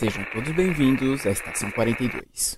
Sejam todos bem-vindos à Estação 42.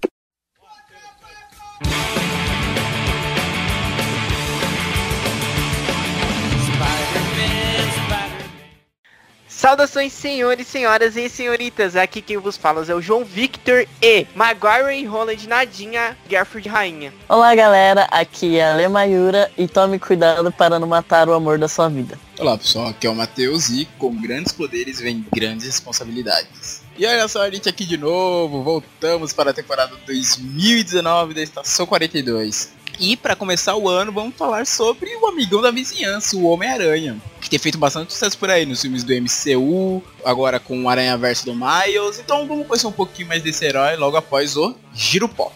Saudações, senhores, senhoras e senhoritas. Aqui quem vos fala é o João Victor e Maguire e Roland Nadinha, Garfield Rainha. Olá, galera. Aqui é a Lê Mayura e tome cuidado para não matar o amor da sua vida. Olá, pessoal. Aqui é o Matheus e com grandes poderes vem grandes responsabilidades. E olha só, a gente aqui de novo. Voltamos para a temporada 2019 da Estação 42. E para começar o ano, vamos falar sobre o amigão da vizinhança, o Homem-Aranha, que tem feito bastante sucesso por aí nos filmes do MCU, agora com o Aranha Verso do Miles. Então vamos conhecer um pouquinho mais desse herói logo após o Giro Pop.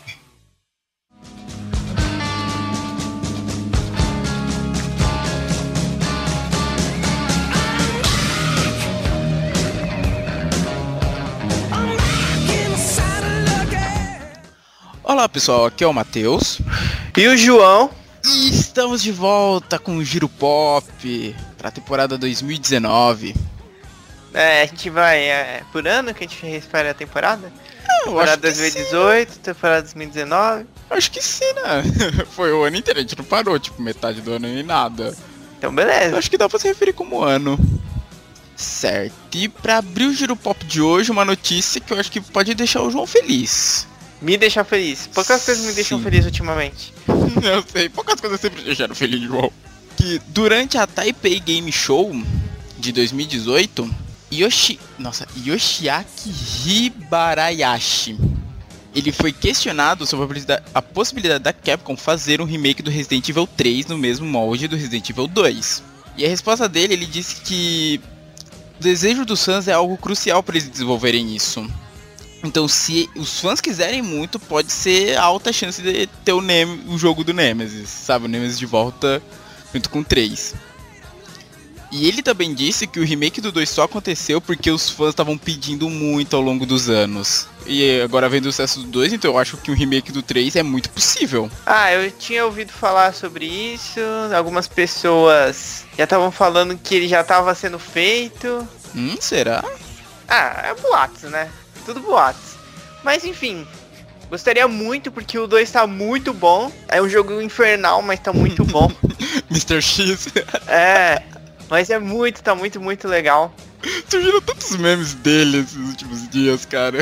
Olá, pessoal, aqui é o Matheus e o João e estamos de volta com o Giro Pop para a temporada 2019. A gente vai por ano que a gente refere a temporada? Temporada 2018, sim. Temporada 2019. Acho que sim, né? Foi o ano inteiro, a gente não parou, tipo, metade do ano e nada. Então beleza. Acho que dá pra se referir como ano. Certo, e pra abrir o Giro Pop de hoje, uma notícia que eu acho que pode deixar o João feliz. Me deixar feliz. Poucas coisas me deixam feliz ultimamente. Eu sei, poucas coisas sempre deixaram feliz, João. Que durante a Taipei Game Show de 2018, Yoshiaki Hibarayashi, ele foi questionado sobre a possibilidade da Capcom fazer um remake do Resident Evil 3 no mesmo molde do Resident Evil 2. E a resposta dele, ele disse que o desejo dos fãs é algo crucial para eles desenvolverem isso. Então, se os fãs quiserem muito, pode ser alta chance de ter o jogo do Nemesis, sabe? O Nemesis de volta junto com o 3. E ele também disse que o remake do 2 só aconteceu porque os fãs estavam pedindo muito ao longo dos anos. E agora vem do sucesso do 2, então eu acho que o remake do 3 é muito possível. Eu tinha ouvido falar sobre isso, algumas pessoas já estavam falando que ele já estava sendo feito. Será? É boatos, né? Tudo boatos. Mas enfim, gostaria muito porque o 2 tá muito bom. É um jogo infernal, mas tá muito bom. Mr. X. Mas tá muito legal. Surgiram tantos memes dele esses últimos dias, cara.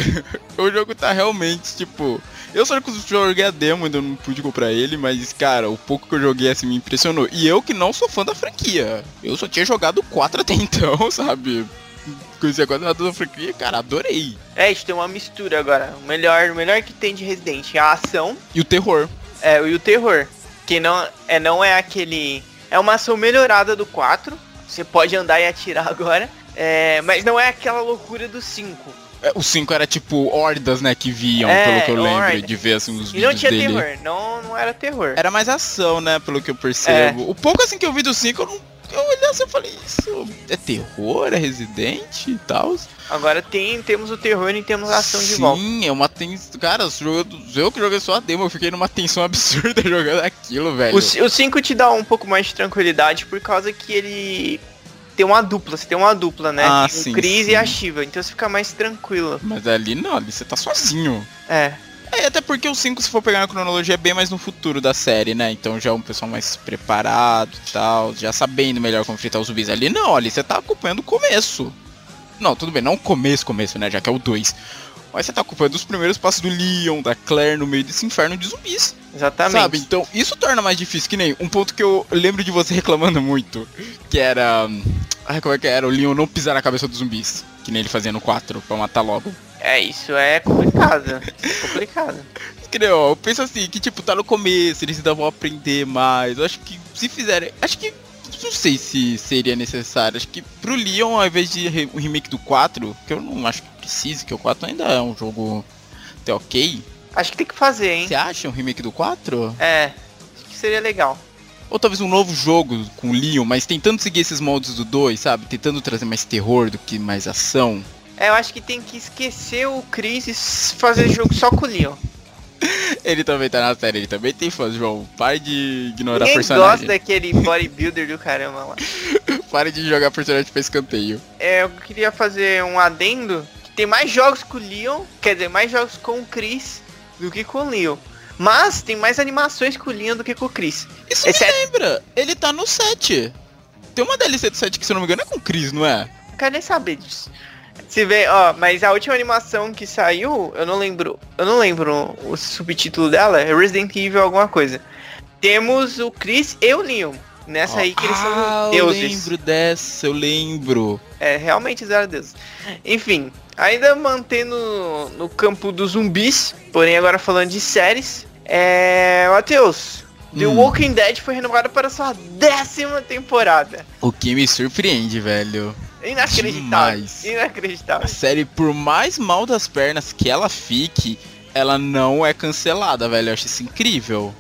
O jogo tá realmente, tipo... Eu só joguei a demo, ainda não pude comprar ele, mas, cara, o pouco que eu joguei assim me impressionou. E eu que não sou fã da franquia. Eu só tinha jogado 4 até então, sabe? Conheci agora da franquia, cara, adorei. A gente tem uma mistura agora. O melhor que tem de Resident é a ação. E o terror. E o terror. Que não é aquele... É uma ação melhorada do 4. Você pode andar e atirar agora. Mas não é aquela loucura do 5. O 5 era tipo hordas, né, que viam, pelo que eu lembro, horda. De ver assim os vídeos. E não tinha dele. Terror, não era terror. Era mais ação, né, pelo que eu percebo. O pouco assim que eu vi do 5, eu não... Eu olhei assim e falei, isso é terror, é Resident e tal. Agora temos o terror e temos a ação de volta. Sim, é uma tensão. Cara, eu que joguei só a demo, eu fiquei numa tensão absurda jogando aquilo, velho. O 5 te dá um pouco mais de tranquilidade por causa que ele tem uma dupla, né? Tem sim, o Chris e a Shiva, então você fica mais tranquilo. Mas ali não, ali você tá sozinho. Até porque o 5, se for pegar na cronologia, é bem mais no futuro da série, né? Então já é um pessoal mais preparado e tal, já sabendo melhor como enfrentar os zumbis. Ali não, ali você tá acompanhando o começo. Não, tudo bem, não o começo, né? Já que é o 2. Mas você tá acompanhando os primeiros passos do Leon, da Claire, no meio desse inferno de zumbis. Exatamente. Sabe? Então isso torna mais difícil, que nem um ponto que eu lembro de você reclamando muito, que era... como é que era? O Leon não pisar na cabeça dos zumbis, que nem ele fazia no 4, pra matar logo. Isso é complicado. Eu penso assim, que tipo, tá no começo, eles ainda vão aprender mais. Eu acho que se fizerem... Acho que... Não sei se seria necessário. Acho que pro Leon, ao invés de o remake do 4, que eu não acho que precise, que o 4 ainda é um jogo até ok. Acho que tem que fazer, hein? Você acha um remake do 4? Acho que seria legal. Ou talvez um novo jogo com o Leon, mas tentando seguir esses moldes do 2, sabe? Tentando trazer mais terror do que mais ação. Eu acho que tem que esquecer o Chris e fazer jogo só com o Leon. Ele também tá na série, ele também tem fãs, João. Pare de ignorar personagem. Ninguém gosta daquele bodybuilder do caramba lá. Pare de jogar personagem pra escanteio. Eu queria fazer um adendo. Tem mais jogos com o Leon, quer dizer, mais jogos com o Chris do que com o Leon. Mas tem mais animações com o Leon do que com o Chris. Isso me lembra, ele tá no 7. Tem uma DLC do 7 que, se eu não me engano, é com o Chris, não é? Não quero nem saber disso. Se vê, ó, mas a última animação que saiu, eu não lembro o subtítulo dela, é Resident Evil alguma coisa. Temos o Chris e o Leon. Nessa aí que eles são deuses. Eu lembro dessa, eu lembro. É, realmente zero deuses. Enfim, ainda mantendo no campo dos zumbis, porém agora falando de séries. Matheus, The Walking Dead foi renovada para sua 10ª temporada. O que me surpreende, velho. Inacreditável. Demais. Inacreditável. A série, por mais mal das pernas que ela fique, ela não é cancelada, velho. Eu acho isso incrível.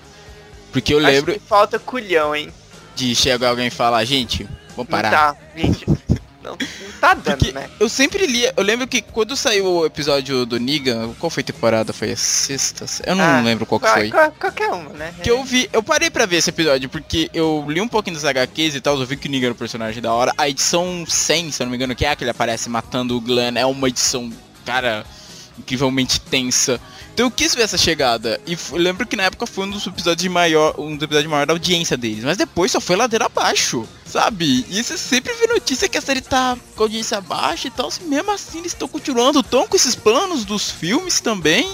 Porque eu lembro... Acho que falta culhão, hein? De chegar alguém e falar, gente, vamos parar. Tá, gente. Não tá dando, porque, né? Eu sempre li... Eu lembro que quando saiu o episódio do Negan... Qual foi a temporada? Foi a 6ª? Eu não lembro qual que foi. Qualquer uma, né? Que eu vi... Eu parei pra ver esse episódio porque eu li um pouquinho das HQs e tal. Eu vi que o Negan era um personagem da hora. A edição 100, se eu não me engano, que é a que ele aparece matando o Glenn. É uma edição, cara, incrivelmente tensa. Então eu quis ver essa chegada, e lembro que na época foi um dos episódios maior da audiência deles, mas depois só foi ladeira abaixo, sabe? E você sempre vê notícia que a série tá com a audiência baixa e tal, se mesmo assim eles estão continuando, estão com esses planos dos filmes também.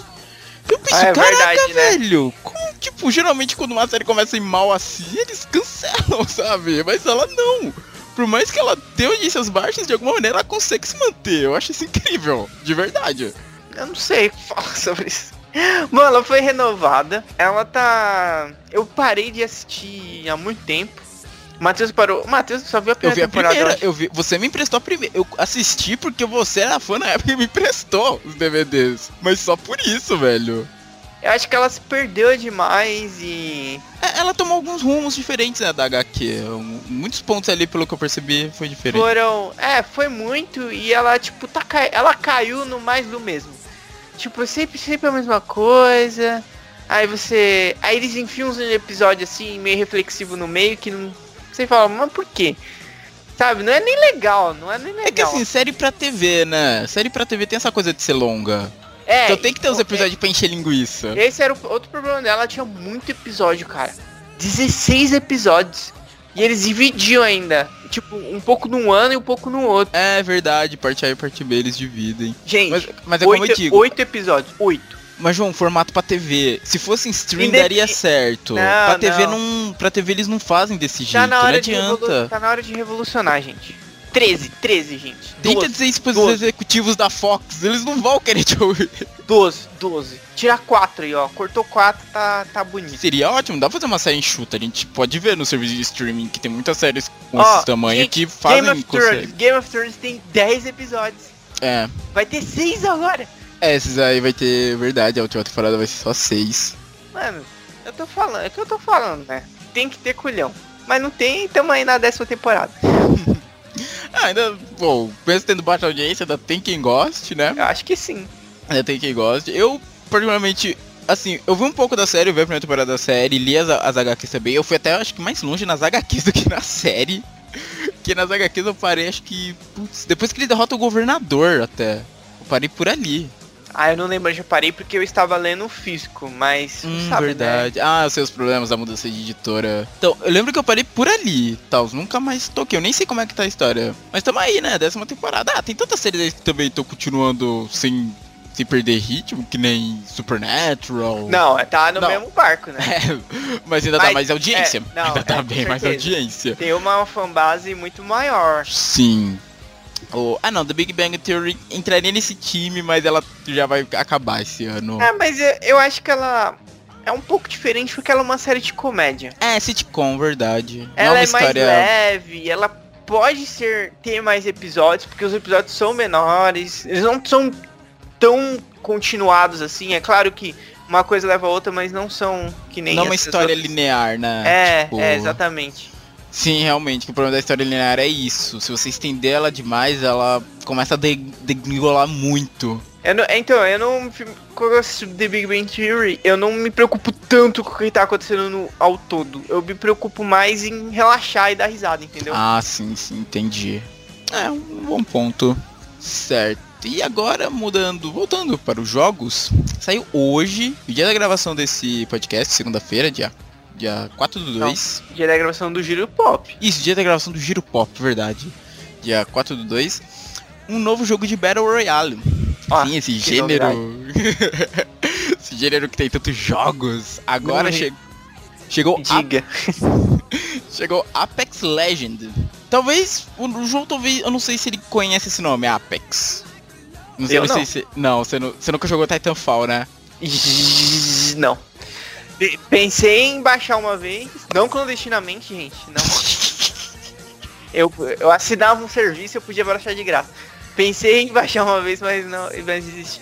Eu penso, caraca, verdade, velho, né? Como, tipo, geralmente quando uma série começa a ir mal assim, eles cancelam, sabe? Mas ela não. Por mais que ela tenha audiências baixas, de alguma maneira ela consegue se manter, eu acho isso incrível, de verdade. Eu não sei o que falar sobre isso. Mano, ela foi renovada. Ela tá... Eu parei de assistir há muito tempo. Matheus parou. Matheus só viu a primeira temporada. Eu vi. Você me emprestou a primeira. Eu assisti porque você era fã na época e me emprestou os DVDs. Mas só por isso, velho. Eu acho que ela se perdeu demais e... Ela tomou alguns rumos diferentes, né, da HQ. Muitos pontos ali, pelo que eu percebi, foi diferente. Foi muito. E ela, tipo, ela caiu no mais do mesmo. Tipo, sempre a mesma coisa. Aí eles enfiam um episódio assim, meio reflexivo no meio, que não... Você fala, mas por quê? Sabe, não é nem legal. É que assim, série pra TV, né? Série pra TV tem essa coisa de ser longa. Então tem que ter uns episódios pra encher linguiça. Esse era outro problema dela, ela tinha muito episódio, cara. 16 episódios. E eles dividiam ainda. Tipo, um pouco num ano e um pouco no outro. É verdade, parte A e parte B eles dividem. Gente, mas é 8, como eu digo. 8 episódios, 8. Mas, João, formato pra TV. Se fosse em stream, daria certo. Pra TV eles não fazem desse jeito, não adianta. Tá na hora de revolucionar, gente. 13, gente. 36 posições executivos da Fox, eles não vão querer te ouvir. 12. Tira 4 aí, ó. Cortou 4, tá bonito. Seria ótimo, dá pra fazer uma série enxuta. A gente pode ver no serviço de streaming que tem muitas séries com esse tamanho que fazem. Game of Thrones tem 10 episódios. É. Vai ter 6 agora. Esses aí vai ter, verdade, a última temporada vai ser só 6. Mano, é que eu tô falando, né? Tem que ter culhão. Mas não tem, tamo aí na 10ª temporada. Ainda, bom, mesmo tendo baixa audiência, ainda tem quem goste, né? Eu acho que sim. Ainda tem quem goste. Eu, particularmente, assim, eu vi um pouco da série, eu vi a primeira temporada da série, li as HQs também. Eu fui até, acho que mais longe nas HQs do que na série. Porque nas HQs eu parei, acho que, putz, depois que ele derrota o governador até. Eu parei por ali. Eu não lembro onde eu parei porque eu estava lendo o físico, mas... sabe, verdade. Né? Eu sei os problemas da mudança de editora. Então, eu lembro que eu parei por ali, tal. Nunca mais toquei. Eu nem sei como é que tá a história. Mas tamo aí, né? 10ª temporada. Tem tantas séries que também tô continuando sem perder ritmo, que nem Supernatural. Não, tá no mesmo barco, né? Mas ainda dá mais audiência. Ainda dá bem mais audiência. Tem uma fanbase muito maior. Sim. The Big Bang Theory entraria nesse time, mas ela já vai acabar esse ano. Mas eu acho que ela é um pouco diferente porque ela é uma série de comédia. Sitcom, verdade. Ela é mais leve, ela pode ter mais episódios, porque os episódios são menores, eles não são tão continuados assim, é claro que uma coisa leva a outra, mas não são que nem... Não é uma história linear, né? Exatamente. Sim, realmente, que o problema da história linear é isso. Se você estender ela demais, ela começa a degringolar muito. Quando eu assisto The Big Bang Theory, eu não me preocupo tanto com o que tá acontecendo ao todo. Eu me preocupo mais em relaxar e dar risada, entendeu? Sim, entendi. É um bom ponto. Certo. E agora, voltando para os jogos, saiu hoje, o dia da gravação desse podcast, segunda-feira, dia 4 do 2. Não, dia da gravação do Giro Pop. Isso, dia da gravação do Giro Pop, verdade. Dia 4 do 2, um novo jogo de Battle Royale. Ah, sim, esse gênero... esse gênero que tem tantos jogos, agora chegou Apex Legends. Talvez, o João, eu não sei se ele conhece esse nome, Apex. Você nunca jogou Titanfall, né? Não. Pensei em baixar uma vez, não clandestinamente, gente, não. Eu assinava um serviço e eu podia baixar de graça. Pensei em baixar uma vez, mas desisti.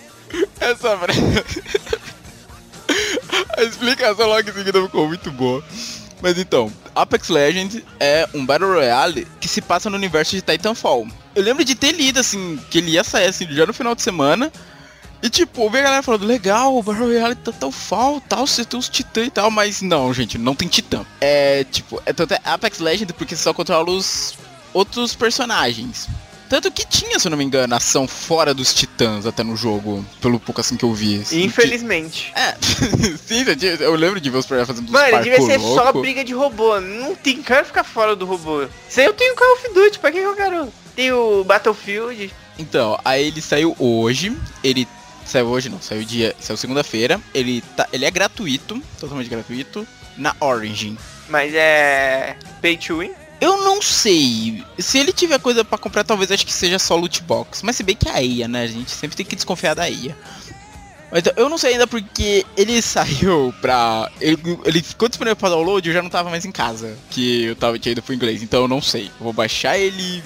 É só pra... A explicação logo em seguida ficou muito boa. Mas então, Apex Legends é um Battle Royale que se passa no universo de Titanfall. Eu lembro de ter lido, assim, que ele ia sair, assim, já no final de semana. E, tipo, eu vi a galera falando, legal, o Battle Royale Titanfall, tal, você tem os titãs e tal. Mas não, gente, não tem titã. É, tipo, é tanto Apex Legends porque você só controla os outros personagens. Tanto que tinha, se eu não me engano, ação fora dos titãs até no jogo, pelo pouco assim que eu vi. Assim, infelizmente. É, sim, eu lembro de ver os personagens fazendo uns parkour. Mano, devia ser louco. Só briga de robô, não tem cara ficar fora do robô. Se eu tenho Call of Duty, pra que eu quero? Tem o Battlefield. Então, aí ele saiu hoje, saiu segunda-feira, ele é gratuito, totalmente gratuito, na Origin. Mas é pay to win? Eu não sei, se ele tiver coisa pra comprar, talvez acho que seja só loot box. Mas se bem que é a EA, né, a gente sempre tem que desconfiar da EA. Mas então, eu não sei ainda porque ele saiu pra... Ele ficou disponível pra download e eu já não tava mais em casa, que eu tinha ido pro inglês, então eu não sei. Eu vou baixar ele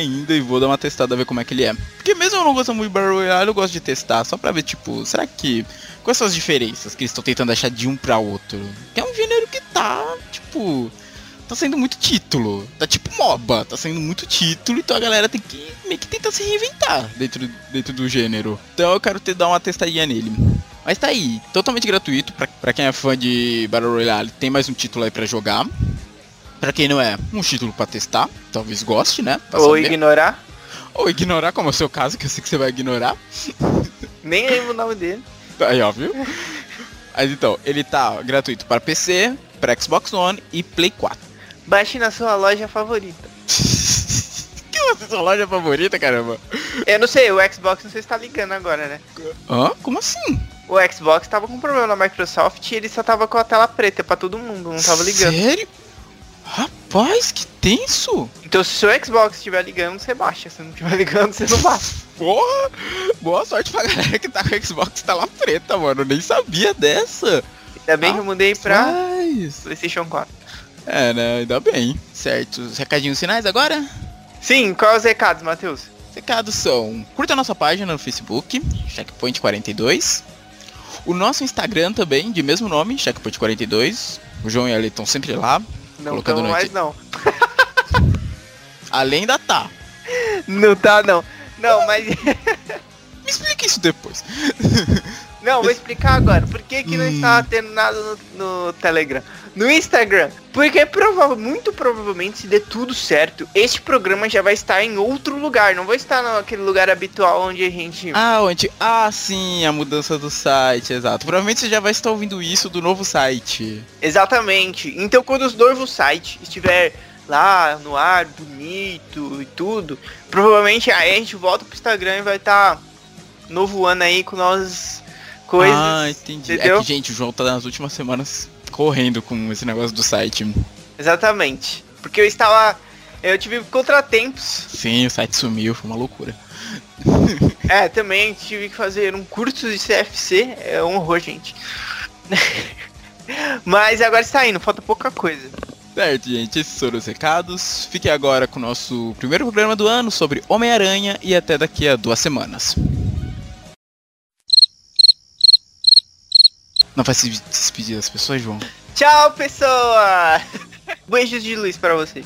ainda e vou dar uma testada, ver como é que ele é. Porque mesmo eu não gosto muito de Battle Royale, eu gosto de testar, só pra ver, tipo, será que... Quais são as diferenças que eles estão tentando achar de um pra outro? Que é um gênero que tá, tipo... Tá saindo muito título, tá tipo MOBA, tá saindo muito título, então a galera tem que meio que tentar se reinventar dentro do gênero. Então eu quero dar uma testadinha nele. Mas tá aí, totalmente gratuito, pra quem é fã de Battle Royale tem mais um título aí pra jogar. Pra quem não é, um título pra testar, talvez goste, né? Ou ignorar. Ou ignorar, como é o seu caso, que eu sei que você vai ignorar. Nem lembro o nome dele. Aí ó, viu? Mas então, ele tá gratuito para PC, pra Xbox One e Play 4. Baixe na sua loja favorita. Que é a sua loja favorita, caramba? Eu não sei, o Xbox não sei se tá ligando agora, né? Hã? Como assim? O Xbox tava com problema na Microsoft e ele só tava com a tela preta pra todo mundo, não tava ligando. Sério? Rapaz, que tenso! Então se o seu Xbox estiver ligando, você baixa. Se não estiver ligando, você não baixa. Porra! Boa sorte pra galera que tá com o Xbox tela preta, mano. Eu nem sabia dessa. Ainda bem que eu mudei pra PlayStation 4. É, né? Ainda bem. Certo. Os recadinhos finais agora? Sim. Quais os recados, Matheus? Os recados são... Curta a nossa página no Facebook, Checkpoint42. O nosso Instagram também, de mesmo nome, Checkpoint42. O João e a Lê estão sempre lá. Não estão mais, não. Além ainda tá. Não tá, não. Não, mas... Me explica isso depois. Não, vou explicar agora. Por que que não estava tendo nada no Telegram? No Instagram. Porque muito provavelmente, se der tudo certo, este programa já vai estar em outro lugar. Não vai estar naquele lugar habitual onde a gente... Ah, sim, a mudança do site, exato. Provavelmente você já vai estar ouvindo isso do novo site. Exatamente. Então, quando o novo site estiver lá no ar, bonito e tudo, provavelmente aí a gente volta pro Instagram e vai estar novo ano aí com nós... Coisas, ah, entendi. Entendeu? É que, gente, o João tá nas últimas semanas correndo com esse negócio do site. Exatamente. Porque eu tive contratempos. Sim, o site sumiu, foi uma loucura. É, também tive que fazer um curso de CFC. É um horror, gente. Mas agora está indo, falta pouca coisa. Certo, gente, esses foram os recados. Fique agora com o nosso primeiro programa do ano sobre Homem-Aranha e até daqui a 2 semanas. Não vai se despedir das pessoas, João? Tchau, pessoa! Beijos de luz pra você.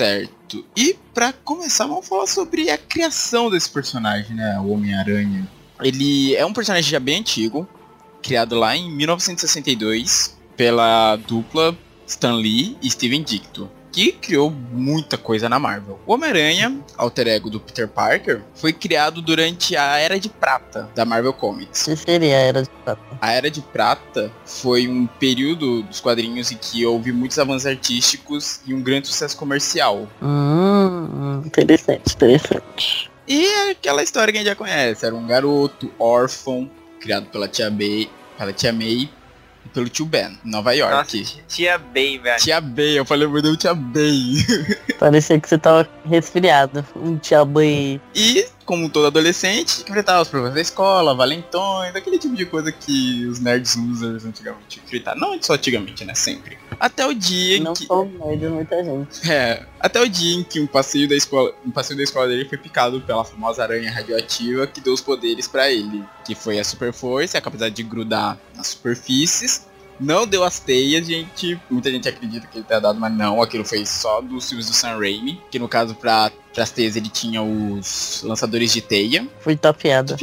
Certo. E pra começar, vamos falar sobre a criação desse personagem, né? O Homem-Aranha. Ele é um personagem já bem antigo, criado lá em 1962 pela dupla Stan Lee e Steven Ditko, que criou muita coisa na Marvel. O Homem-Aranha, alter ego do Peter Parker, foi criado durante a Era de Prata da Marvel Comics. O que seria a Era de Prata? A Era de Prata foi um período dos quadrinhos em que houve muitos avanços artísticos e um grande sucesso comercial. Interessante, interessante. E aquela história que a gente já conhece, era um garoto órfão, criado pela tia May e pelo tio Ben, em Nova York. Nossa, tia Bay, velho. Tia Bay, eu falei, meu Deus, tia Bay. Parecia que você tava resfriado, um tia Bay. E, como todo adolescente, enfrentava os problemas da escola, valentões, aquele tipo de coisa que os nerds users antigamente enfrentavam. Não só antigamente, né, sempre. Até o dia em que... Não só nerds, muita gente. É, até o dia em que um passeio da escola dele foi picado pela famosa aranha radioativa que deu os poderes pra ele. Que foi a super força, a capacidade de grudar nas superfícies. Não deu as teias, gente. Muita gente acredita que ele tenha dado, mas não. Aquilo foi só dos filmes do Sam Raimi. Que no caso, para as teias, ele tinha os lançadores de teia. Fui tapeada.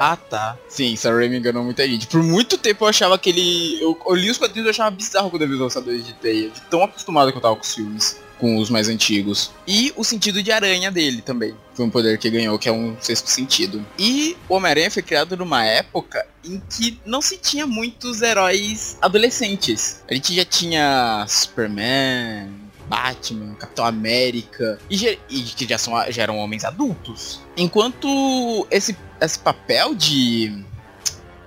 Ah, tá. Sim, Sam Raimi enganou muita gente. Por muito tempo eu achava que ele... Eu li os quadrinhos e eu achava bizarro quando eu vi os lançadores de teia. Tão acostumado que eu tava com os filmes. Com os mais antigos. E o sentido de aranha dele também. Foi um poder que ganhou, que é um sexto sentido. E o Homem-Aranha foi criado numa época em que não se tinha muitos heróis adolescentes. A gente já tinha Superman, Batman, Capitão América. E que já eram homens adultos. Enquanto esse papel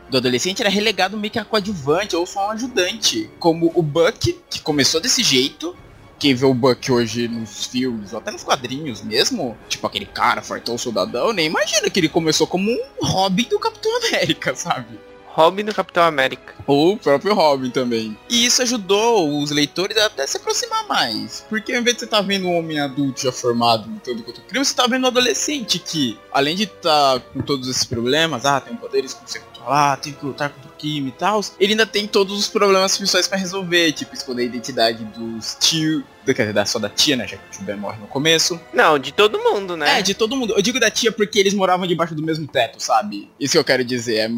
do adolescente era relegado meio que a coadjuvante ou só um ajudante. Como o Buck, que começou desse jeito. Quem vê o Buck hoje nos filmes, ou até nos quadrinhos mesmo, tipo aquele cara, fartão soldadão, nem imagina que ele começou como um Robin do Capitão América, sabe? Robin do Capitão América. Ou o próprio Robin também. E isso ajudou os leitores a até se aproximar mais. Porque ao invés de você estar vendo um homem adulto já formado lutando contra o crime, você tá vendo um adolescente que, além de estar com todos esses problemas, tem poderes que você controlar, tem que lutar contra o crime e tal, ele ainda tem todos os problemas pessoais pra resolver, tipo esconder a identidade dos tios. Quer dizer, só da tia, né? Já que o tio Ben morre no começo. Não, de todo mundo, né? É, de todo mundo. Eu digo da tia porque eles moravam debaixo do mesmo teto, sabe? Isso que eu quero dizer.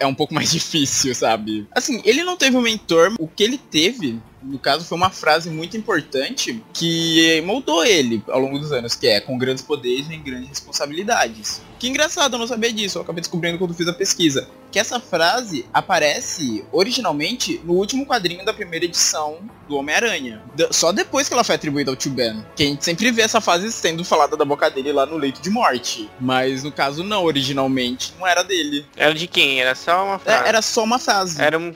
É um pouco mais difícil, sabe? Assim, ele não teve um mentor. O que ele teve, no caso, foi uma frase muito importante que moldou ele ao longo dos anos, que é: com grandes poderes vem grandes responsabilidades. Que engraçado, eu não sabia disso. Eu acabei descobrindo quando fiz a pesquisa. Que essa frase aparece originalmente no último quadrinho da primeira edição do Homem-Aranha. Só depois que ela foi atribuída ao Tio Ben. Que a gente sempre vê essa frase sendo falada da boca dele lá no leito de morte. Mas no caso não, originalmente não era dele. Era de quem? Era só uma frase? Era só uma frase. Era um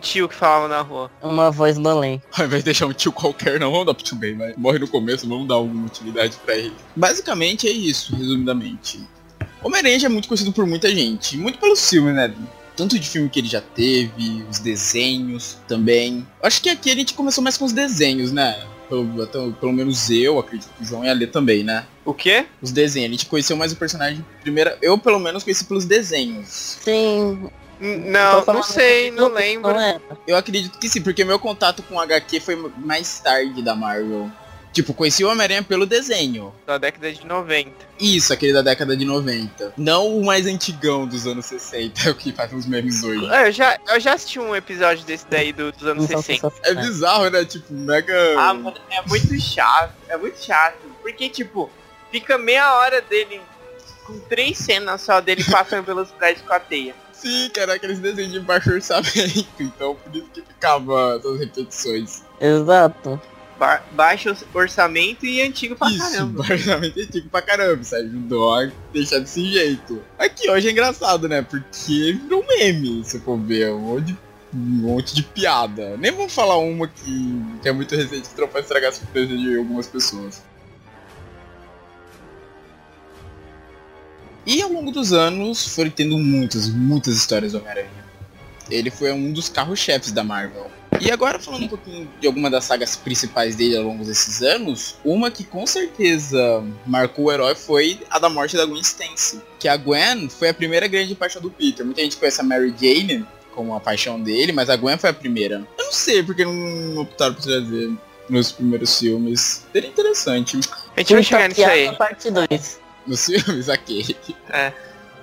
tio que falava na rua. Uma voz lolém. Ao invés de deixar um tio qualquer, não, vamos dar pro tio bem, mas morre no começo, vamos dar alguma utilidade pra ele. Basicamente é isso, resumidamente. Homem-Aranha já é muito conhecido por muita gente, muito pelos filmes, né? Tanto de filme que ele já teve, os desenhos também. Acho que aqui a gente começou mais com os desenhos, né? Pelo menos eu, acredito que o João e a Lê também, né? O quê? Os desenhos. A gente conheceu mais o personagem primeiro. Eu, pelo menos, conheci pelos desenhos. Sim. Não sei, não lembro. Eu acredito que sim, porque meu contato com o HQ foi mais tarde da Marvel. Tipo, conheci o Homem-Aranha pelo desenho. Da década de 90. Isso, aquele da década de 90. Não o mais antigão dos anos 60, é o que faz uns memes hoje. Eu já assisti um episódio desse daí dos anos 60. É bizarro, né? Tipo, mega... Ah, mano, é muito chato. Porque, tipo, fica meia hora dele, com 3 cenas só dele passando pelos prédios com a teia. Sim, cara, aqueles desenhos de baixo orçamento. Então, por isso que ficava essas repetições. Exato. Baixo orçamento e antigo pra caramba. Isso, orçamento antigo pra caramba. Isso ajudou a deixar desse jeito. Aqui hoje é engraçado, né? Porque virou um meme, se for ver. Um monte de piada. Nem vou falar uma que é muito recente, que trocou a estragar a surpresa de algumas pessoas. E ao longo dos anos foram tendo muitas histórias do Homem-Aranha. Ele foi um dos carros-chefes da Marvel. E agora falando um pouquinho de alguma das sagas principais dele ao longo desses anos, uma que com certeza marcou o herói foi a da morte da Gwen Stacy. Que a Gwen foi a primeira grande paixão do Peter. Muita gente conhece a Mary Jane como a paixão dele, mas a Gwen foi a primeira. Eu não sei porque não optaram por trazer nos primeiros filmes. Seria interessante. A gente vai chegar nisso aí. Parte 2. Nos filmes, ok. É.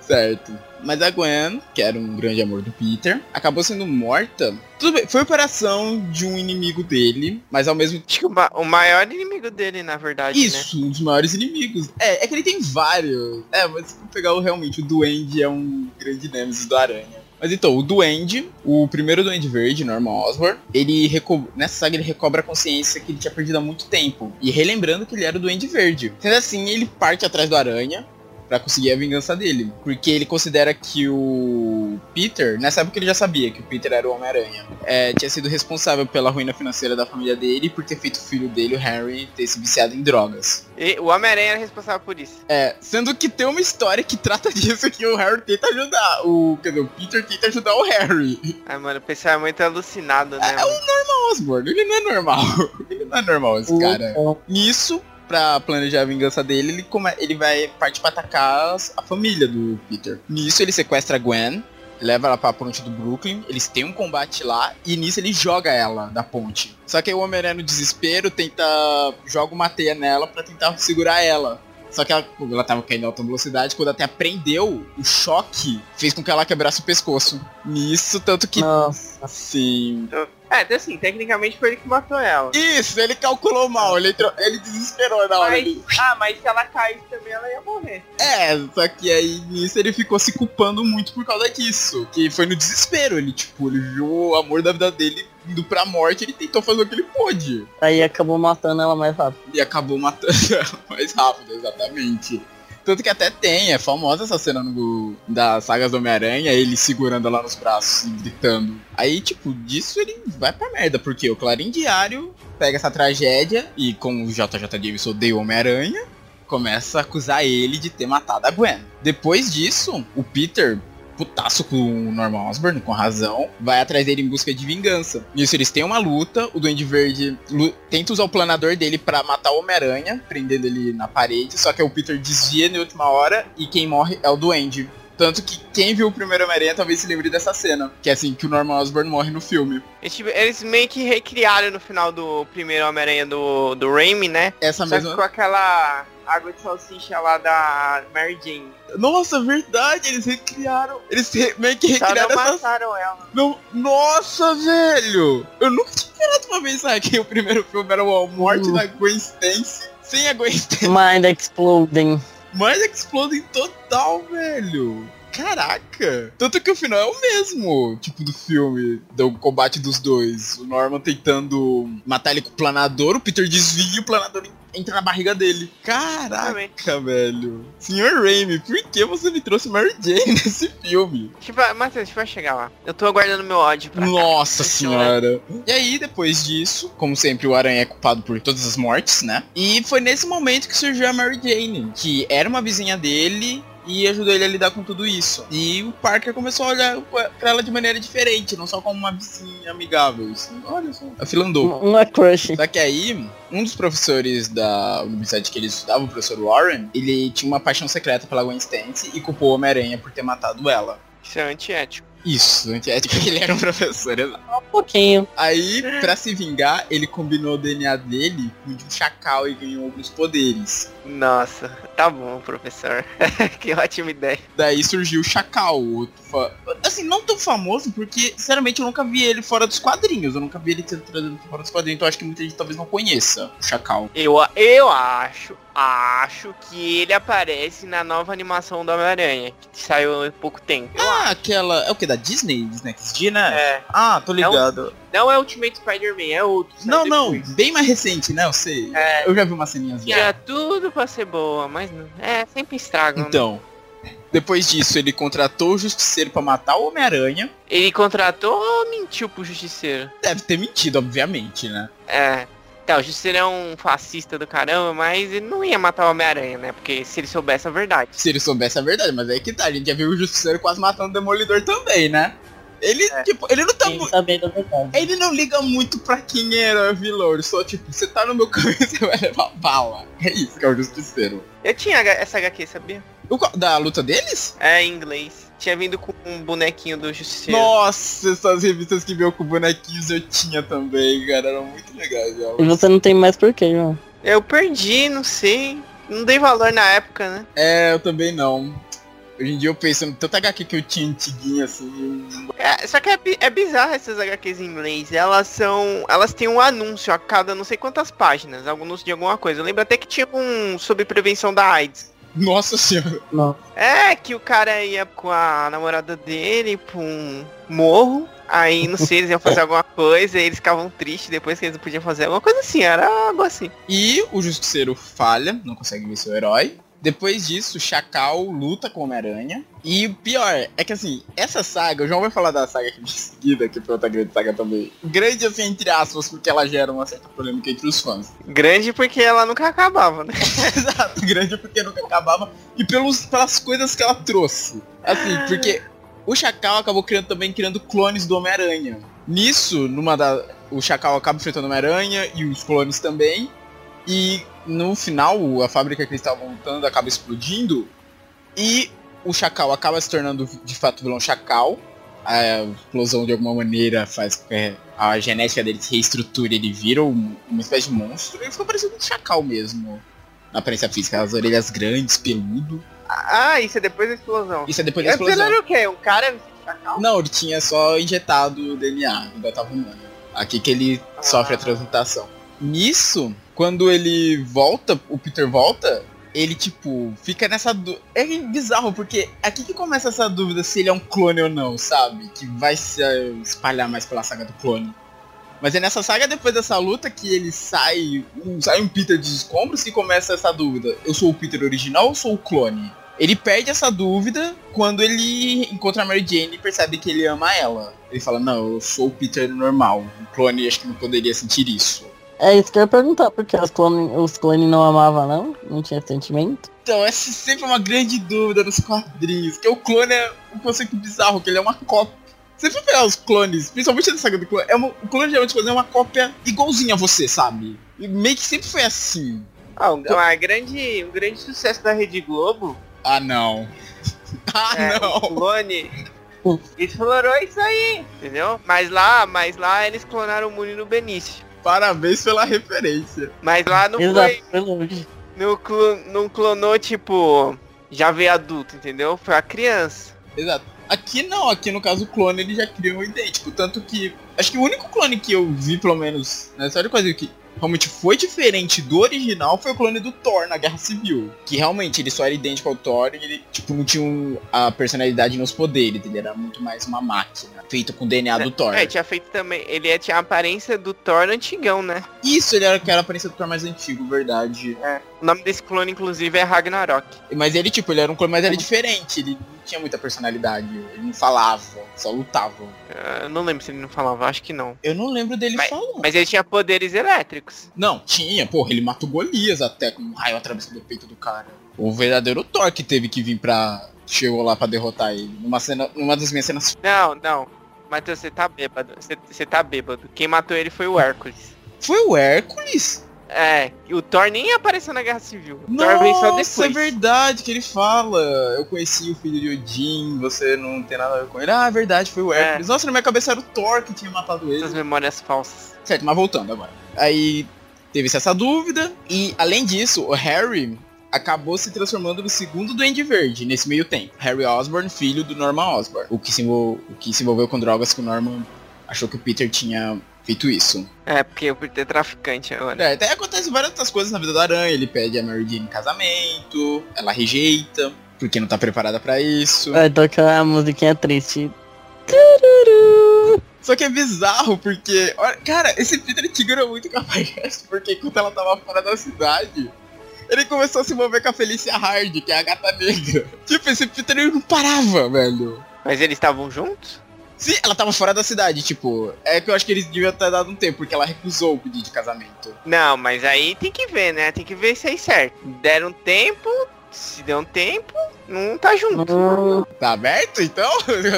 Certo. Mas a Gwen, que era um grande amor do Peter, acabou sendo morta. Tudo bem, foi operação de um inimigo dele, mas ao mesmo tempo... Acho que o maior inimigo dele, na verdade, isso, né? Um dos maiores inimigos. É que ele tem vários. É, mas vou pegar realmente, o Duende é um grande Nemesis do Aranha. Mas então, o Duende, o primeiro Duende Verde, Norman Osborn, ele nessa saga ele recobra a consciência que ele tinha perdido há muito tempo. E relembrando que ele era o Duende Verde. Sendo assim, ele parte atrás do Aranha pra conseguir a vingança dele. Porque ele considera que o Peter, nessa época ele já sabia que o Peter era o Homem-Aranha, tinha sido responsável pela ruína financeira da família dele, por ter feito o filho dele, o Harry, ter se viciado em drogas. E o Homem-Aranha era responsável por isso. É, sendo que tem uma história que trata disso, que o Harry tenta ajudar. O Peter tenta ajudar o Harry. Ai, mano, o pessoal é muito alucinado, né? É o Norman Osborn, ele não é normal. Ele não é normal, esse cara. Nisso, pra planejar a vingança dele, ele vai partir pra atacar a família do Peter. Nisso ele sequestra a Gwen, leva ela pra ponte do Brooklyn, eles têm um combate lá, e nisso ele joga ela da ponte. Só que aí o Homem-Aranha no desespero joga uma teia nela pra tentar segurar ela. Só que ela tava caindo em alta velocidade, quando até prendeu, o choque fez com que ela quebrasse o pescoço. Nisso, tanto que... Nossa, sim... É, assim, tecnicamente foi ele que matou ela. Isso, ele calculou mal, ele desesperou na hora. Mas se ela caísse também, ela ia morrer. É, só que aí nisso ele ficou se culpando muito por causa disso. Que foi no desespero, ele viu o amor da vida dele indo pra morte, ele tentou fazer o que ele pôde. Aí acabou matando ela mais rápido. E acabou matando ela mais rápido, exatamente. Tanto que até tem, é famosa essa cena das sagas do Homem-Aranha, ele segurando ela nos braços e gritando. Aí, disso ele vai pra merda, porque o Clarim Diário pega essa tragédia e, como o JJ Jameson odeia o Homem-Aranha, começa a acusar ele de ter matado a Gwen. Depois disso, o Peter, putaço com o Norman Osborn, com razão, vai atrás dele em busca de vingança. Nisso eles têm uma luta, o Duende Verde tenta usar o planador dele pra matar o Homem-Aranha, prendendo ele na parede, só que o Peter desvia na última hora e quem morre é o Duende. Tanto que quem viu o primeiro Homem-Aranha talvez se lembre dessa cena, que é assim que o Norman Osborn morre no filme. Eles meio que recriaram no final do primeiro Homem-Aranha do Raimi, né? Essa mesma... Só que com aquela água de salsicha lá da Mary Jane. Nossa, verdade, eles recriaram. Eles meio que recriaram essa... Não mataram ela. Não... Nossa, velho! Eu nunca tinha esperado uma vez que o primeiro filme era a morte da Gwen Stacy sem a Gwen Stacy. Mind exploding. Mas explode em total, velho. Caraca. Tanto que o final é o mesmo, do filme, do combate dos dois. O Norman tentando matar ele com o planador, o Peter desvia e o planador entra na barriga dele. Caraca, velho. Senhor Raimi, por que você me trouxe Mary Jane nesse filme? Matheus, vai chegar lá. Eu tô aguardando meu ódio pra Nossa senhora. E aí, depois disso, como sempre, o Aranha é culpado por todas as mortes, né? E foi nesse momento que surgiu a Mary Jane, que era uma vizinha dele... E ajudou ele a lidar com tudo isso. E o Parker começou a olhar pra ela de maneira diferente, não só como uma vizinha amigável. Assim, olha só, afilandou. Uma crush. Só que aí, um dos professores da universidade que ele estudava, o professor Warren, ele tinha uma paixão secreta pela Gwen Stacy e culpou o Homem-Aranha por ter matado ela. Isso é antiético. Isso, antiético, que ele era um professor, exato. Um pouquinho. Aí, pra se vingar, ele combinou o DNA dele com o de um chacal e ganhou alguns poderes. Nossa, tá bom, professor. Que ótima ideia. Daí surgiu o Chacal, assim, não tão famoso, porque, sinceramente, eu nunca vi ele fora dos quadrinhos. Eu nunca vi ele sendo trazido fora dos quadrinhos, então acho que muita gente talvez não conheça o Chacal. Eu acho que ele aparece na nova animação do Homem-Aranha, que saiu há pouco tempo. Ah, aquela... É o que? Da Disney? Disney XD, né? É. Ah, tô ligado. Não é Ultimate Spider-Man, é outro. Não, bem mais recente, né? Eu sei. É, eu já vi umas ceninhas. Tinha tudo pra ser boa, mas não. É, sempre estragam. Então, né? Depois disso, ele contratou o Justiceiro pra matar o Homem-Aranha. Ele contratou ou mentiu pro Justiceiro? Deve ter mentido, obviamente, né? É. Tá, o Justiceiro é um fascista do caramba, mas ele não ia matar o Homem-Aranha, né? Porque se ele soubesse a verdade. Se ele soubesse a verdade, mas aí que tá. A gente já viu o Justiceiro quase matando o Demolidor também, né? Ele, ele não tá muito... Ele não liga muito pra quem era vilão, ele só, você tá no meu caminho, você vai levar bala. É isso que é o Justiceiro. Eu tinha essa HQ, sabia? Da luta deles? É, em inglês. tinha vindo com um bonequinho do Justiceiro. Nossa, essas revistas que veio com bonequinhos eu tinha também, cara. Eram muito legais, já. E você não tem mais por quê, João? Eu perdi, não sei. Não dei valor na época, né? É, eu também não. Hoje em dia eu penso no tanto HQ que eu tinha antiguinha, assim... só que é bizarro essas HQs em inglês. Elas são... Elas têm um anúncio a cada não sei quantas páginas. Algum anúncio de alguma coisa. Eu lembro até que tinha um sobre prevenção da AIDS. Nossa senhora. Não. É, que o cara ia com a namorada dele pra um morro. Aí, não sei, eles iam fazer alguma coisa e eles ficavam tristes depois que eles não podiam fazer alguma coisa assim. Era algo assim. E o Justiceiro falha, não consegue ver seu herói. Depois disso, Chacal luta com Homem-Aranha. E o pior é que, assim, essa saga... O João vai falar da saga aqui de seguida, que foi outra grande saga também. Grande, assim, entre aspas, porque ela gera uma certa polêmica entre os fãs. Grande porque ela nunca acabava, né? Exato, grande porque nunca acabava. E pelas coisas que ela trouxe. Assim, porque o Chacal acabou criando clones do Homem-Aranha. Nisso, o Chacal acaba enfrentando o Homem-Aranha e os clones também. E no final, a fábrica que eles estavam montando acaba explodindo. E o Chacal acaba se tornando, de fato, vilão Chacal. A explosão, de alguma maneira, faz com que a genética dele se reestruture. Ele vira uma espécie de monstro. Ele ficou parecido com o Chacal mesmo, na aparência física. As orelhas grandes, peludo. Ah, isso é depois da explosão. Isso é depois da explosão. Você era o quê? Um cara Chacal? Não, ele tinha só injetado o DNA. Ainda tava humano. Aqui que ele sofre a transmutação. Nisso... Quando ele volta, o Peter volta, ele, tipo, fica nessa dúvida. É bizarro, porque aqui que começa essa dúvida se ele é um clone ou não, sabe? Que vai se espalhar mais pela saga do clone. Mas é nessa saga, depois dessa luta, que ele sai um Peter dos escombros que começa essa dúvida. Eu sou o Peter original ou sou o clone? Ele perde essa dúvida quando ele encontra a Mary Jane e percebe que ele ama ela. Ele fala, não, eu sou o Peter normal. O clone acho que não poderia sentir isso. É isso que eu ia perguntar, porque os clones não amavam, não? Não tinha sentimento? Então, essa sempre é uma grande dúvida nos quadrinhos, que o clone é um conceito bizarro, que ele é uma cópia. Se você for pegar os clones, principalmente na saga do clone, o clone geralmente é uma cópia igualzinha a você, sabe? E meio que sempre foi assim. Ah, um grande sucesso da Rede Globo... Ah, não. O clone... explorou isso aí, entendeu? Mas lá eles clonaram o Murilo Benício. Parabéns pela referência. Mas lá não foi... Não clonou, tipo... Já veio adulto, entendeu? Foi a criança. Exato. Aqui não. Aqui, no caso, o clone, ele já criou um idêntico. Tanto que... Acho que o único clone que eu vi, pelo menos... Nessa hora, quase que realmente foi diferente do original foi o clone do Thor na Guerra Civil. Que realmente, ele só era idêntico ao Thor e ele, tipo, não tinha a personalidade nos poderes. Ele era muito mais uma máquina, feito com o DNA do Thor. É, tinha feito também... Ele tinha a aparência do Thor antigão, né? Isso, ele era aquela aparência do Thor mais antigo, verdade. É. O nome desse clone, inclusive, é Ragnarok. Mas ele, tipo, ele era um clone, mas era diferente. Ele não tinha muita personalidade. Ele não falava, só lutava. Eu não lembro se ele não falava, acho que não. Eu não lembro dele falando. Mas ele tinha poderes elétricos. Não, tinha, porra, ele matou Golias até com um raio atravessando o peito do cara. O verdadeiro Thor que teve que vir pra... Chegou lá pra derrotar ele. Numa das minhas cenas... Não, Matheus, você tá bêbado. Você tá bêbado. Quem matou ele foi o Hércules. Foi o Hércules? É, o Thor nem apareceu na Guerra Civil. Nossa, Thor veio só depois. É verdade que ele fala. Eu conheci o filho de Odin, você não tem nada a ver com ele. Ah, é verdade, foi o Hércules. Nossa, na minha cabeça era o Thor que tinha matado ele. Essas memórias falsas. Certo, mas voltando agora. Aí teve-se essa dúvida. E além disso, o Harry acabou se transformando no segundo Duende Verde nesse meio tempo. Harry Osborn, filho do Norman Osborn. O que se envolveu com drogas que o Norman achou que o Peter tinha... feito isso. É, porque o Peter é traficante agora. É, até acontece várias outras coisas na vida do Aranha. Ele pede a Mary Jane em casamento, ela rejeita, porque não tá preparada pra isso. Vai tocar a musiquinha triste. Tururu. Só que é bizarro, porque... Cara, esse Peter Tigre é muito capaz, porque enquanto ela tava fora da cidade... Ele começou a se envolver com a Felicia Hardy, que é a gata negra. Tipo, esse Peter ele não parava, velho. Mas eles estavam juntos? Sim, ela tava fora da cidade, tipo... É que eu acho que eles deviam ter dado um tempo, porque ela recusou o pedido de casamento. Não, mas aí tem que ver, né? Tem que ver se aí certo. Deram um tempo, se deu um tempo, não tá junto. Tá aberto, então?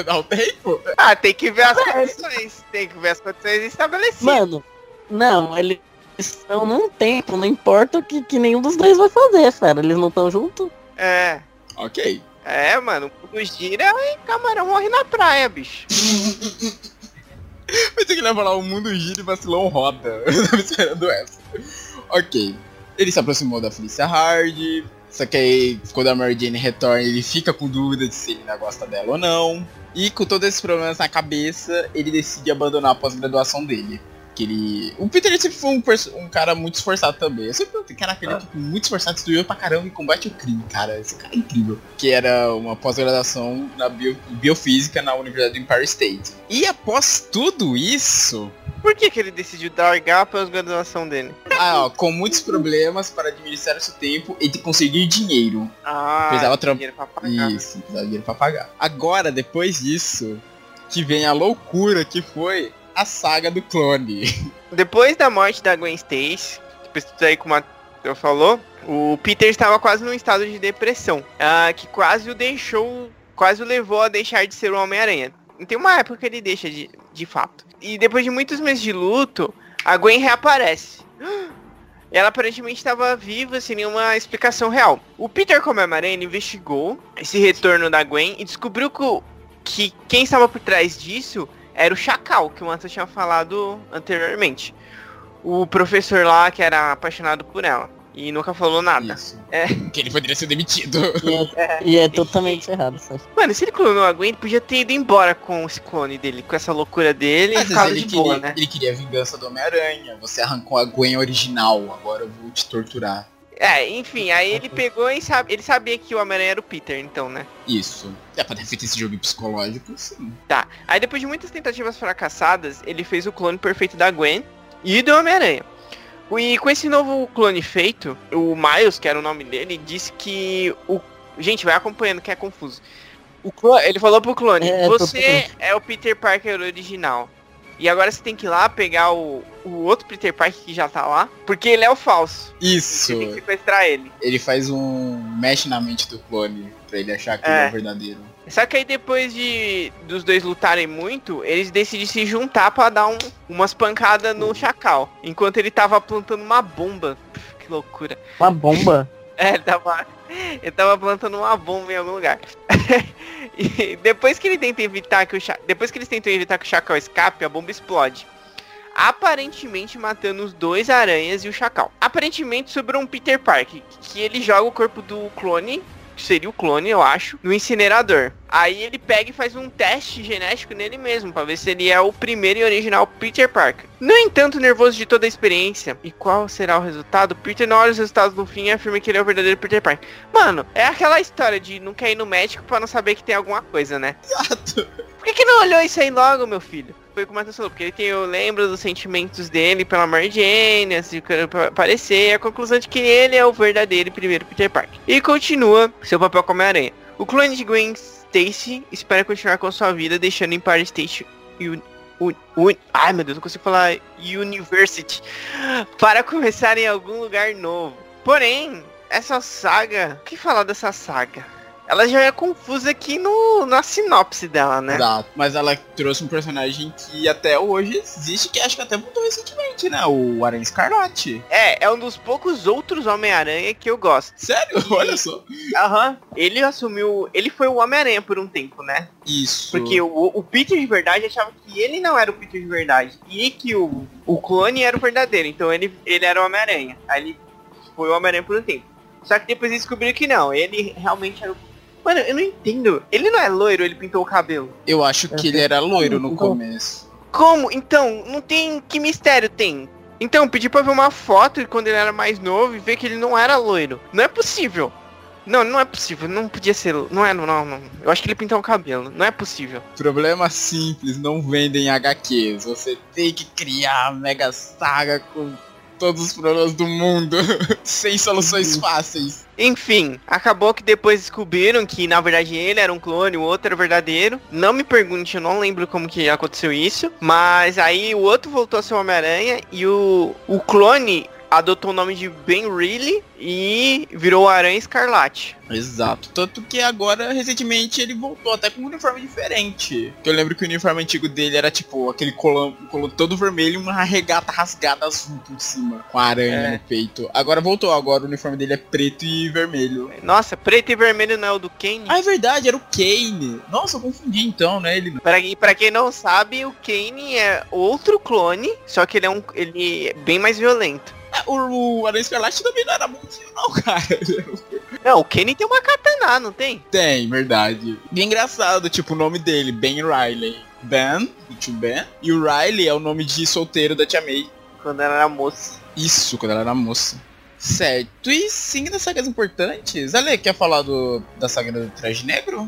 Dá um tempo? Ah, tem que ver as condições. Tem que ver as condições estabelecidas. Mano, não, eles estão num tempo, não importa o que nenhum dos dois vai fazer, cara. Eles não estão juntos. É. Ok. É, mano, o gira e camarão morre na praia, bicho. Eu tinha que levar lá, o mundo gira e vacilão roda. Eu tava esperando essa. Ok. Ele se aproximou da Felicia Hard. Só que aí, quando a Mary Jane retorna, ele fica com dúvida de se ele ainda gosta dela ou não. E com todos esses problemas na cabeça, ele decide abandonar a pós-graduação dele. Que ele... O Peter sempre foi um cara muito esforçado também. Eu sempre falei, caraca, ele é tipo, muito esforçado, estudou pra caramba e combate o crime, cara. Esse cara é incrível. Que era uma pós-graduação na biofísica na Universidade do Empire State. E após tudo isso... Por que que ele decidiu largar a pós-graduação dele? Ah, ó, com muitos problemas para administrar seu tempo e de conseguir dinheiro. Ah, dinheiro pra pagar. Isso, precisava de dinheiro pra pagar. Agora, depois disso, que vem a loucura que foi... A saga do clone. Depois da morte da Gwen Stacy, aí como a Matheus falou, o Peter estava quase num estado de depressão, que quase o levou a deixar de ser o Homem-Aranha. Tem uma época que ele deixa de fato. E depois de muitos meses de luto, a Gwen reaparece. Ela aparentemente estava viva, sem nenhuma explicação real. O Peter, como Homem-Aranha, investigou esse retorno da Gwen e descobriu que quem estava por trás disso era o Chacal, que o Matheus tinha falado anteriormente. O professor lá que era apaixonado por ela. E nunca falou nada. Isso. É. Que ele poderia ser demitido. E é totalmente errado, sabe? Mano, se ele clonou a Gwen, ele podia ter ido embora com esse clone dele, com essa loucura dele. Às vezes ele queria a vingança do Homem-Aranha. Você arrancou a Gwen original, agora eu vou te torturar. É, enfim, aí ele pegou e ele sabia que o Homem-Aranha era o Peter, então, né? Isso. É pra ter feito esse jogo psicológico, sim. Tá. Aí depois de muitas tentativas fracassadas, ele fez o clone perfeito da Gwen e do Homem-Aranha. E com esse novo clone feito, o Miles, que era o nome dele, disse que... Gente, vai acompanhando que é confuso. Ele falou pro clone, você é o Peter Parker original. E agora você tem que ir lá pegar o outro Peter Parker que já tá lá, porque ele é o falso. Isso. Você tem que sequestrar ele. Ele faz um mexe na mente do clone, pra ele achar que ele é o verdadeiro. Só que aí depois dos dois lutarem muito, eles decidem se juntar pra dar umas pancadas no Chacal. Enquanto ele tava plantando uma bomba. Que loucura. Uma bomba? Ele tava plantando uma bomba em algum lugar. E depois que ele tenta evitar que depois que eles tentam evitar que o Chacal escape, a bomba explode, aparentemente matando os dois aranhas e o Chacal. Aparentemente sobrou um Peter Parker, que ele joga o corpo do clone, que seria o clone, eu acho, no incinerador. Aí ele pega e faz um teste genético nele mesmo, pra ver se ele é o primeiro e original Peter Parker. No entanto, nervoso de toda a experiência, e qual será o resultado? Peter não olha os resultados no fim e afirma que ele é o verdadeiro Peter Parker. Mano, é aquela história de não quer ir no médico pra não saber que tem alguma coisa, né? Exato. Por que não olhou isso aí logo, meu filho? Foi como a pessoa falou, porque eu lembro dos sentimentos dele pela Mary Jane, assim, aparecer, a conclusão de que ele é o verdadeiro primeiro Peter Parker. E continua seu papel como Homem-Aranha. O clone de Gwen Stacy espera continuar com sua vida, deixando em Empire State ai, meu Deus, não consigo falar University, para começar em algum lugar novo. Porém, essa saga... O que falar dessa saga? Ela já é confusa aqui na sinopse dela, né? Exato, mas ela trouxe um personagem que até hoje existe, que acho que até mudou recentemente, né? O Aranha Escarlate. É um dos poucos outros Homem-Aranha que eu gosto. Sério? E... Olha só. Aham, ele foi o Homem-Aranha por um tempo, né? Isso. Porque o Peter de verdade achava que ele não era o Peter de verdade, e que o clone era o verdadeiro, então ele era o Homem-Aranha. Aí ele foi o Homem-Aranha por um tempo. Só que depois descobriu que não, ele realmente era o... Mano, eu não entendo. Ele não é loiro, ele pintou o cabelo. Eu acho que ele era loiro no começo. Como? Então, não tem... Que mistério tem? Então, pedi pra ver uma foto de quando ele era mais novo e ver que ele não era loiro. Não é possível. Não é possível. Não podia ser... Não. Eu acho que ele pintou o cabelo. Não é possível. Problema simples. Não vendem HQs. Você tem que criar a mega saga com... todos os problemas do mundo, sem soluções fáceis. Enfim, acabou que depois descobriram que na verdade ele era um clone, o outro era verdadeiro. Não me pergunte, eu não lembro como que aconteceu isso. Mas aí o outro voltou a ser o Homem-Aranha e o clone adotou o nome de Ben Reilly e virou Aranha Escarlate. Exato, tanto que agora, recentemente, ele voltou até com um uniforme diferente. Eu lembro que o uniforme antigo dele era tipo aquele colão todo vermelho e uma regata rasgada azul por cima, com a aranha no peito. Agora voltou, agora o uniforme dele é preto e vermelho. Nossa, preto e vermelho não é o do Kane? Ah, é verdade, era o Kane. Nossa, eu confundi então, né? Ele... Pra quem não sabe, o Kane é outro clone, só que ele é bem mais violento. O Aranha Escarlate também não era muito, não, cara. Não, o Kenny tem uma katana, não tem? Tem, verdade. E é engraçado, tipo, o nome dele, Ben Reilly. Ben, do Tio Ben. E o Reilly é o nome de solteiro da Tia May. Quando ela era moça. Isso, quando ela era moça. Certo. E sim, das sagas importantes. Ale, quer falar da saga do Traje Negro?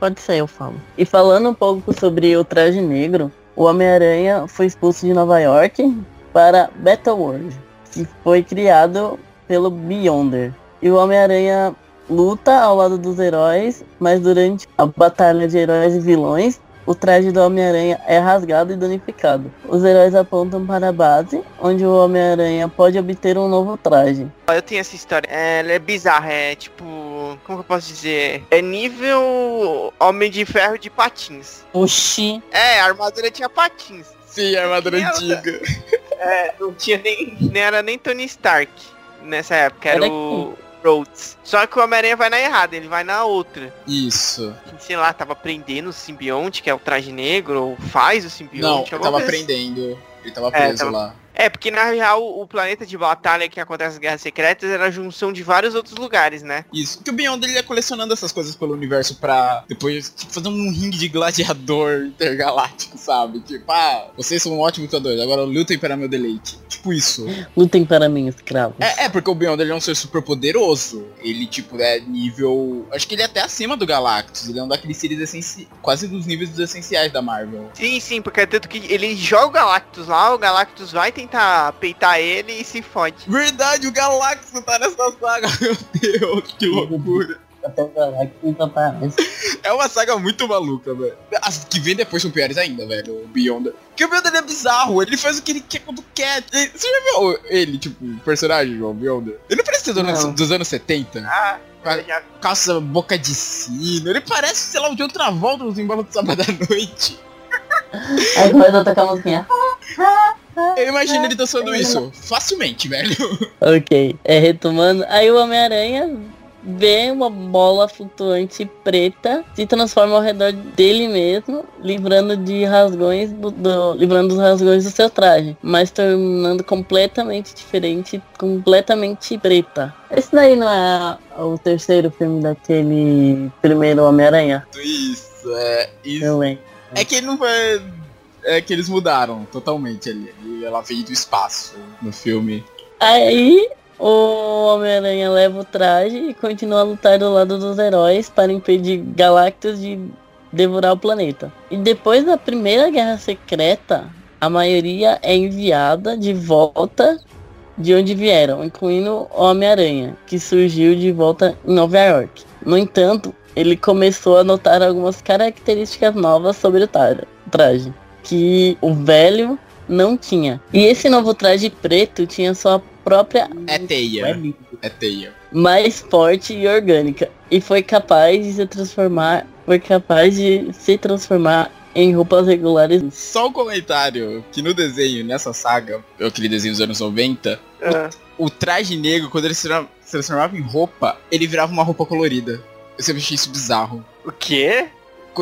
Pode ser, eu falo. E falando um pouco sobre o Traje Negro, o Homem-Aranha foi expulso de Nova York para Battleworld, que foi criado pelo Beyonder. E o Homem-Aranha luta ao lado dos heróis, mas durante a batalha de heróis e vilões, o traje do Homem-Aranha é rasgado e danificado. Os heróis apontam para a base, onde o Homem-Aranha pode obter um novo traje. Eu tenho essa história, ela é bizarra, é tipo... Como que eu posso dizer? É nível Homem de Ferro de patins. Oxi! É, a armadura tinha patins. Sim, a armadura antiga. É, não tinha nem era nem Tony Stark nessa época, era o Rhodes. Só que o Homem-Aranha vai na errada, ele vai na outra. Isso. Sei lá, tava aprendendo o simbionte, que é o traje negro, ou faz o simbionte. Não, tava aprendendo, ele tava preso lá. É, porque na real o planeta de batalha que acontece nas Guerras Secretas era a junção de vários outros lugares, né? Isso, porque o Beyonder ele ia colecionando essas coisas pelo universo pra depois tipo, fazer um ringue de gladiador intergaláctico, sabe? Tipo, vocês são um ótimo lutador, agora lutem para meu deleite. Tipo isso. Lutem para mim, escravos. É porque o Beyonder ele é um ser super poderoso. Ele, tipo, é nível... Acho que ele é até acima do Galactus. Ele é um daqueles seres essenciais, quase dos níveis dos essenciais da Marvel. Sim, sim, porque é tanto que ele joga o Galactus lá, o Galactus vai tentar peitar ele e se fode. Verdade, o Galactus tá nessa saga. Meu Deus, que loucura. É uma saga muito maluca, velho. As que vem depois são piores ainda, velho. O Beyonder. Porque o Beyonder é bizarro. Ele faz o que ele quer quando quer. Você já viu ele, tipo, o personagem, o Beyonder? Ele não parece dos anos 70? Ah, calça boca de sino. Ele parece, sei lá, o de outra volta nos embalos do sábado à noite. Aí começa a tocar a musiquinha. Eu imagino ele dançando isso facilmente, velho. Ok, retomando. Aí o Homem-Aranha vê uma bola flutuante preta, se transforma ao redor dele mesmo, livrando os rasgões do seu traje, mas tornando completamente diferente, completamente preta. Esse daí não é o terceiro filme daquele primeiro Homem-Aranha? Isso, é isso. É que ele não vai... É que eles mudaram totalmente ali. E ela veio do espaço no filme. Aí o Homem-Aranha leva o traje e continua a lutar do lado dos heróis para impedir Galactus de devorar o planeta. E depois da primeira Guerra Secreta, a maioria é enviada de volta de onde vieram, incluindo o Homem-Aranha, que surgiu de volta em Nova York. No entanto, ele começou a notar algumas características novas sobre o traje que o velho não tinha. E esse novo traje preto tinha sua própria... É teia. Mais forte e orgânica. E foi capaz de se transformar em roupas regulares. Só um comentário, que no desenho, nessa saga, aquele desenho dos anos 90, o traje negro, quando ele se transformava em roupa, ele virava uma roupa colorida. Eu sempre achei isso bizarro. O quê?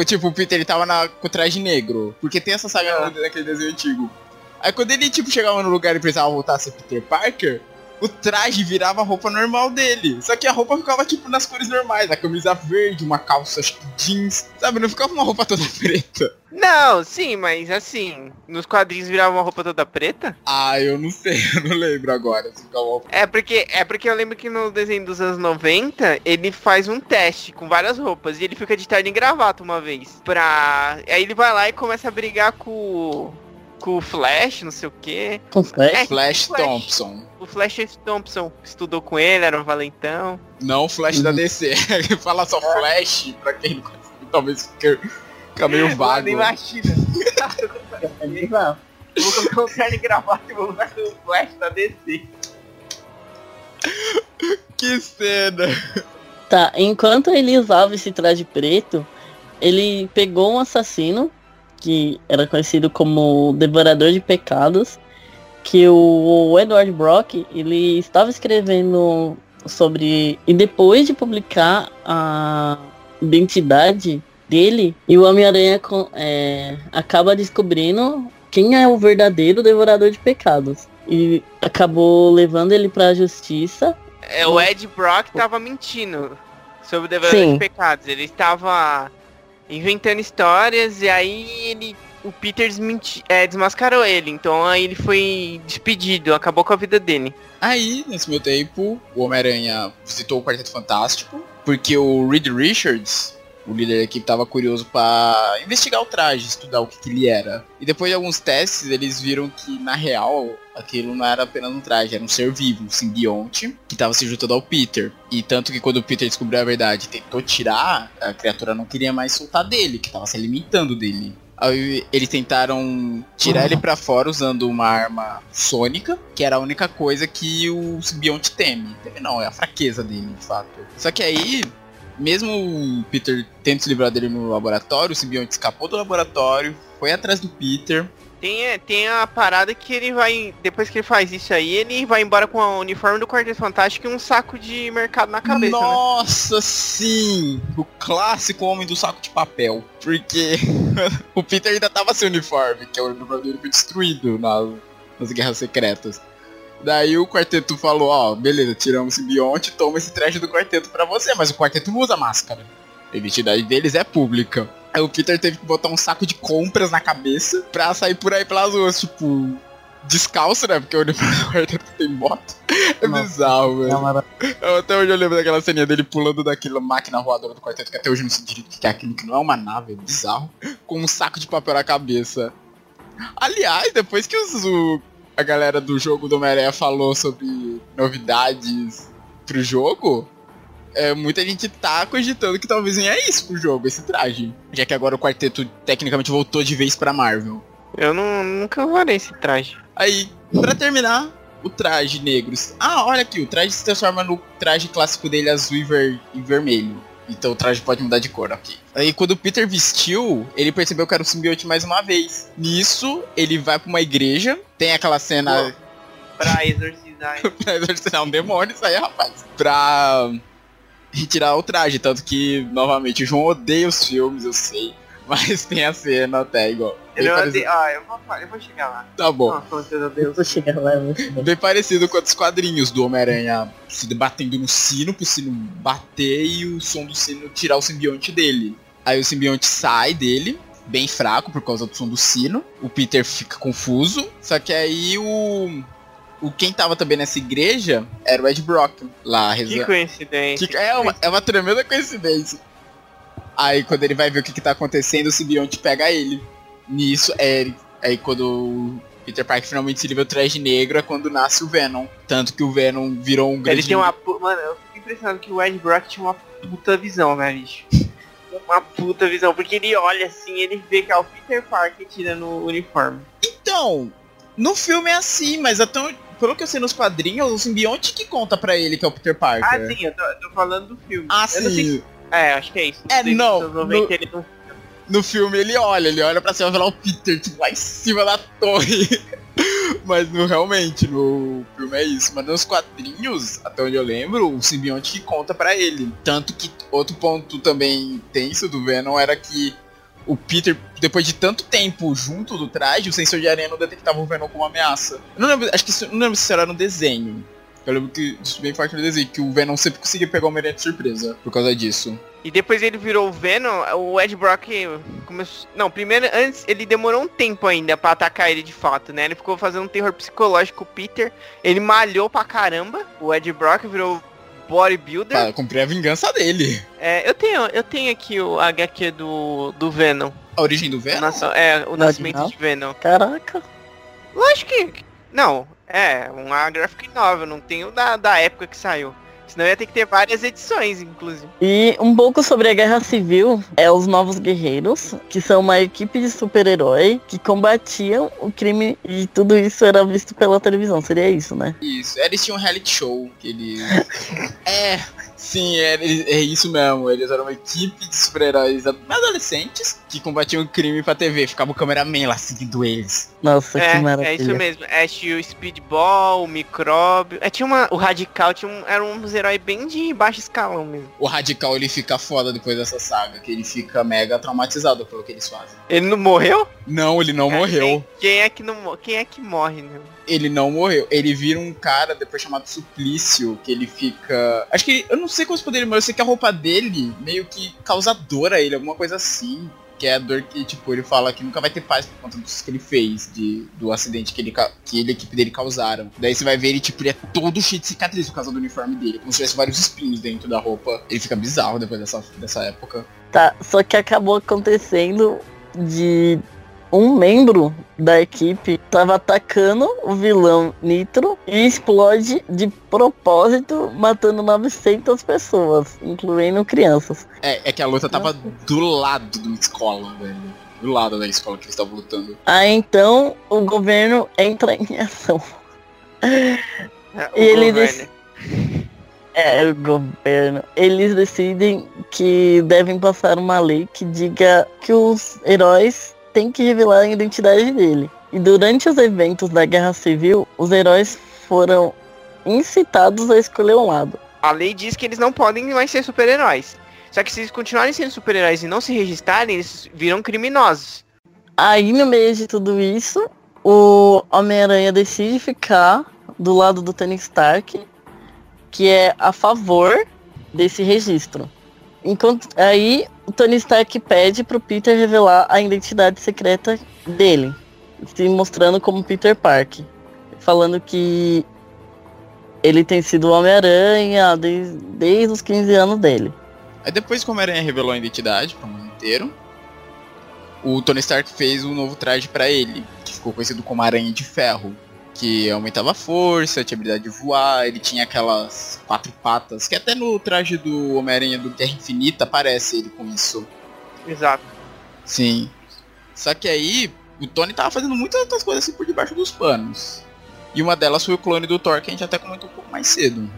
Tipo, o Peter, ele tava com o traje negro. Porque tem essa saga daquele desenho antigo. Aí quando ele, tipo, chegava no lugar e precisava voltar a ser Peter Parker, o traje virava a roupa normal dele. Só que a roupa ficava, tipo, nas cores normais. A camisa verde, uma calça, acho que jeans. Sabe, não ficava uma roupa toda preta. Não, sim, mas assim... Nos quadrinhos virava uma roupa toda preta? Ah, eu não sei, eu não lembro agora. É porque eu lembro que no desenho dos anos 90, ele faz um teste com várias roupas. E ele fica de terno e gravata uma vez. Aí ele vai lá e começa a brigar com o Flash, não sei o quê. Com o Flash? Flash Thompson. O Flash Thompson estudou com ele, era um valentão. Não o Flash da DC. Ele fala só Flash, pra quem não conhece, talvez fica meio vago. Imagina. Vou colocar o cara e gravar e vou usar o Flash da DC. Que cena! Tá, enquanto ele usava esse traje preto, ele pegou um assassino, que era conhecido como Devorador de Pecados, que o Edward Brock, ele estava escrevendo sobre... E depois de publicar a identidade dele, e o Homem-Aranha acaba descobrindo quem é o verdadeiro Devorador de Pecados. E acabou levando ele pra justiça. É, o Ed Brock tava mentindo sobre o Devorador de Pecados. Ele estava inventando histórias e aí o Peter desmascarou ele. Então aí ele foi despedido, acabou com a vida dele. Aí, nesse meio tempo, o Homem-Aranha visitou o Quarteto Fantástico, porque o Reed Richards, o líder da equipe, tava curioso pra investigar o traje, estudar o que ele era. E depois de alguns testes, eles viram que, na real, aquilo não era apenas um traje, era um ser vivo, um simbionte, que tava se juntando ao Peter. E tanto que quando o Peter descobriu a verdade e tentou tirar, a criatura não queria mais soltar dele, que tava se alimentando dele. Aí eles tentaram tirar ele pra fora usando uma arma sônica, que era a única coisa que o simbionte teme. Teme não, é a fraqueza dele, de fato. Só que aí, mesmo o Peter tendo se livrar dele no laboratório, o simbionte escapou do laboratório, foi atrás do Peter. Tem a parada que ele vai, depois que ele faz isso aí, ele vai embora com o uniforme do Quarteto Fantástico e um saco de mercado na cabeça. Nossa, né? Sim! O clássico homem do saco de papel. Porque o Peter ainda tava sem uniforme, que é o uniforme dele foi destruído nas Guerras Secretas. Daí o Quarteto falou, beleza, tiramos o simbionte, toma esse traje do Quarteto pra você, mas o Quarteto não usa máscara. A identidade deles é pública. Aí o Peter teve que botar um saco de compras na cabeça pra sair por aí pelas ruas, tipo, descalço, né? Porque o Quarteto tem moto. É bizarro, velho. Até hoje eu lembro daquela ceninha dele pulando daquela máquina voadora do Quarteto, que até hoje eu não sei direito o que é aquilo, que não é uma nave, é bizarro. Com um saco de papel na cabeça. Aliás, depois que a galera do jogo do Homem-Aranha falou sobre novidades pro jogo, muita gente tá cogitando que talvez venha isso pro jogo, esse traje. Já que agora o Quarteto tecnicamente voltou de vez pra Marvel. Eu nunca varei esse traje. Aí, pra terminar, o traje negro. Olha aqui, o traje se transforma no traje clássico dele azul e vermelho. Então o traje pode mudar de cor, ok. Aí quando o Peter vestiu, ele percebeu que era um simbionte mais uma vez. Nisso, ele vai pra uma igreja, tem aquela cena... pra exorcizar. Pra exorcizar um demônio, isso aí, rapaz. Pra retirar o traje, tanto que, novamente, o João odeia os filmes, eu sei. Mas tem a cena até igual. Eu vou chegar lá. Tá bom. Nossa, meu Deus. Eu vou chegar lá. Bem parecido com os quadrinhos do Homem-Aranha se batendo no sino, pro sino bater e o som do sino tirar o simbionte dele. Aí o simbionte sai dele, bem fraco por causa do som do sino. O Peter fica confuso. Só que aí quem tava também nessa igreja era o Ed Brock. Que coincidência. É uma tremenda coincidência. Aí quando ele vai ver o que tá acontecendo, o simbionte pega ele. Nisso, aí quando o Peter Parker finalmente se livra do traje negro, é quando nasce o Venom. Tanto que o Venom virou um grande... Ele tem uma... Mano, eu fico impressionado que o Ed Brock tinha uma puta visão, né, bicho? Uma puta visão, porque ele olha assim, ele vê que é o Peter Parker tirando o uniforme. Então, no filme é assim, mas até pelo que eu sei nos quadrinhos, o simbionte que conta pra ele que é o Peter Parker. Ah, sim, eu tô falando do filme. Ah, eu sim. Acho que é isso. No filme ele olha pra cima e fala o Peter, tipo, lá em cima da torre. Mas realmente, no filme é isso. Mas nos quadrinhos, até onde eu lembro, o simbionte que conta pra ele. Tanto que outro ponto também tenso do Venom era que o Peter, depois de tanto tempo junto do traje, o sensor de aranha não detectava o Venom como ameaça. Eu não lembro se isso era no desenho. Eu lembro que isso bem forte no desenho, que o Venom sempre conseguia pegar o Homem-Aranha de surpresa por causa disso. E depois ele virou o Venom, o Ed Brock começou... Não, primeiro, antes, ele demorou um tempo ainda pra atacar ele de fato, né? Ele ficou fazendo um terror psicológico com o Peter, ele malhou pra caramba, o Ed Brock virou bodybuilder. Ah, eu comprei a vingança dele. Eu tenho aqui o HQ do Venom. A origem do Venom? O nascimento de Venom. Caraca. Lógico que... Não... uma graphic novel, não tem o da época que saiu. Senão ia ter que ter várias edições, inclusive. E um pouco sobre a Guerra Civil, é os Novos Guerreiros, que são uma equipe de super-herói que combatiam o crime e tudo isso era visto pela televisão, seria isso, né? Isso, eles tinham um reality show, que eles... É, sim, é isso mesmo, eles eram uma equipe de super-heróis adolescentes que combatiam o crime pra TV, ficava o cameraman lá seguindo eles. Nossa, que maravilha. É isso mesmo, tinha o Speedball, o Micróbio, o Radical era um herói bem de baixo escalão mesmo. O Radical, ele fica foda depois dessa saga, que ele fica mega traumatizado pelo que eles fazem. Ele não morreu? Não, ele não morreu. Quem é que morre, né? Ele não morreu. Ele vira um cara depois chamado Suplício, que ele fica... Acho que... Eu não sei como se poderia morrer. Eu sei que a roupa dele meio que causa dor a ele, alguma coisa assim. Que é a dor que, tipo, ele fala que nunca vai ter paz por conta disso que ele fez, do acidente que ele e a equipe dele causaram. Daí você vai ver ele, tipo, ele é todo cheio de cicatriz por causa do uniforme dele, como se tivesse vários espinhos dentro da roupa. Ele fica bizarro depois dessa época. Tá, só que acabou acontecendo de... Um membro da equipe tava atacando o vilão Nitro e explode de propósito, matando 900 pessoas, incluindo crianças. É que a luta tava do lado de uma escola, velho. Do lado da escola que eles estavam lutando. Aí então o governo entra em ação. O governo. Eles decidem que devem passar uma lei que diga que os heróis tem que revelar a identidade dele. E durante os eventos da Guerra Civil, os heróis foram incitados a escolher um lado. A lei diz que eles não podem mais ser super-heróis. Só que se eles continuarem sendo super-heróis e não se registrarem, eles viram criminosos. Aí, no meio de tudo isso, o Homem-Aranha decide ficar do lado do Tony Stark, que é a favor desse registro. Enquanto aí, o Tony Stark pede pro Peter revelar a identidade secreta dele, se mostrando como Peter Parker, falando que ele tem sido o Homem-Aranha desde os 15 anos dele. Aí depois que o Homem-Aranha revelou a identidade pro mundo inteiro, o Tony Stark fez um novo traje pra ele, que ficou conhecido como Aranha de Ferro, que aumentava a força, tinha habilidade de voar, ele tinha aquelas 4 patas, que até no traje do Homem-Aranha do Guerra Infinita aparece ele com isso. Exato. Sim. Só que aí, o Tony tava fazendo muitas outras coisas assim por debaixo dos panos. E uma delas foi o clone do Thor, que a gente até comentou um pouco mais cedo.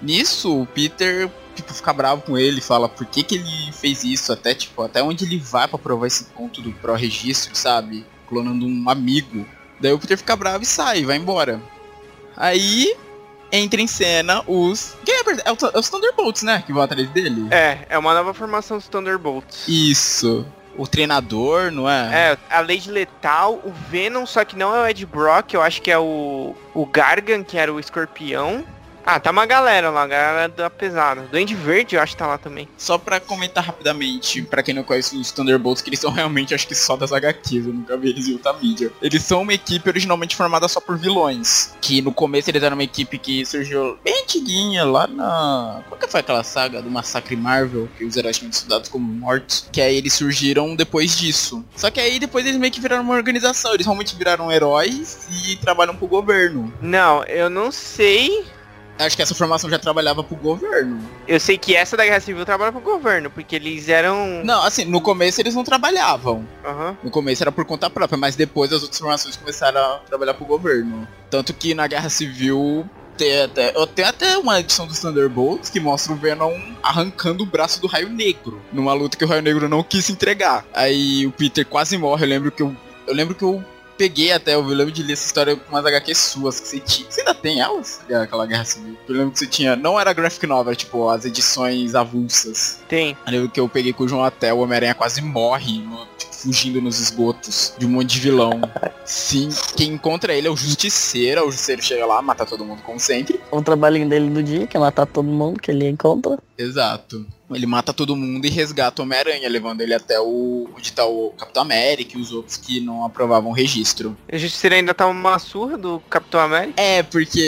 Nisso, o Peter, tipo, fica bravo com ele, fala por que que ele fez isso, até onde ele vai pra provar esse ponto do pró-registro, sabe? Clonando um amigo. Daí o Peter fica bravo e sai, vai embora. Aí entra em cena os... Quem é os Thunderbolts, né? Que vão atrás dele. É uma nova formação dos Thunderbolts. Isso. O treinador, não é? É, a Lady Letal, o Venom, só que não é o Ed Brock, eu acho que é o Gargan, que era o escorpião. Ah, tá uma galera lá, a galera da pesada. Duende Verde, eu acho que tá lá também. Só pra comentar rapidamente, pra quem não conhece os Thunderbolts, que eles são realmente, acho que só das HQs, eu nunca vi eles em outra mídia. Eles são uma equipe originalmente formada só por vilões, que no começo eles eram uma equipe que surgiu bem antiguinha, lá na... Qual que foi aquela saga do Massacre Marvel, que os heróis tinham estudados como mortos? Que aí eles surgiram depois disso. Só que aí depois eles meio que viraram uma organização, eles realmente viraram heróis e trabalham pro governo. Não, eu não sei... Acho que essa formação já trabalhava pro governo. Eu sei que essa da Guerra Civil trabalha pro governo, porque eles eram... Não, assim, no começo eles não trabalhavam. Uhum. No começo era por conta própria, mas depois as outras formações começaram a trabalhar pro governo. Tanto que na Guerra Civil... Eu tenho até uma edição dos Thunderbolts que mostra o Venom arrancando o braço do Raio Negro, numa luta que o Raio Negro não quis entregar. Aí o Peter quase morre, eu lembro que eu peguei até, eu lembro de ler essa história com umas HQs suas que você tinha. Você ainda tem elas? Aquela Guerra Civil. Eu lembro que você tinha, não era graphic novel, era tipo as edições avulsas. Tem. Eu lembro que eu peguei com o João até, o Homem-Aranha quase morre, tipo, fugindo nos esgotos de um monte de vilão. Sim, quem encontra ele é o Justiceiro. O Justiceiro chega lá, mata todo mundo como sempre. O trabalhinho dele do dia, que é matar todo mundo que ele encontra. Exato. Ele mata todo mundo e resgata o Homem-Aranha, levando ele até onde tá o Capitão América e os outros que não aprovavam o registro. O Justiceiro ainda tá uma surra do Capitão América? É, porque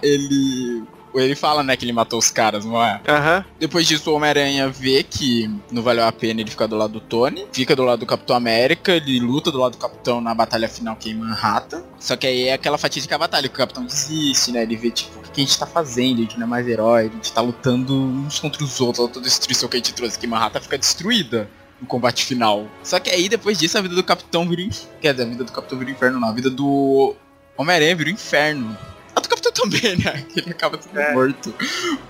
ele... Ele fala, né, que ele matou os caras, não é? Aham. Uhum. Depois disso, o Homem-Aranha vê que não valeu a pena ele ficar do lado do Tony. Fica do lado do Capitão América, ele luta do lado do Capitão na batalha final que é em Manhattan. Só que aí é aquela fatídica batalha que o Capitão desiste, né? Ele vê, tipo, o que a gente tá fazendo, a gente não é mais herói, a gente tá lutando uns contra os outros, a autodestruição que a gente trouxe aqui em Manhattan fica destruída. No combate final. Só que aí, depois disso, a vida do Capitão virou inferno. Quer dizer, a vida do Capitão virou inferno, não. A vida do Homem-Aranha virou inferno. A do Capitão também, né? Ele acaba sendo morto.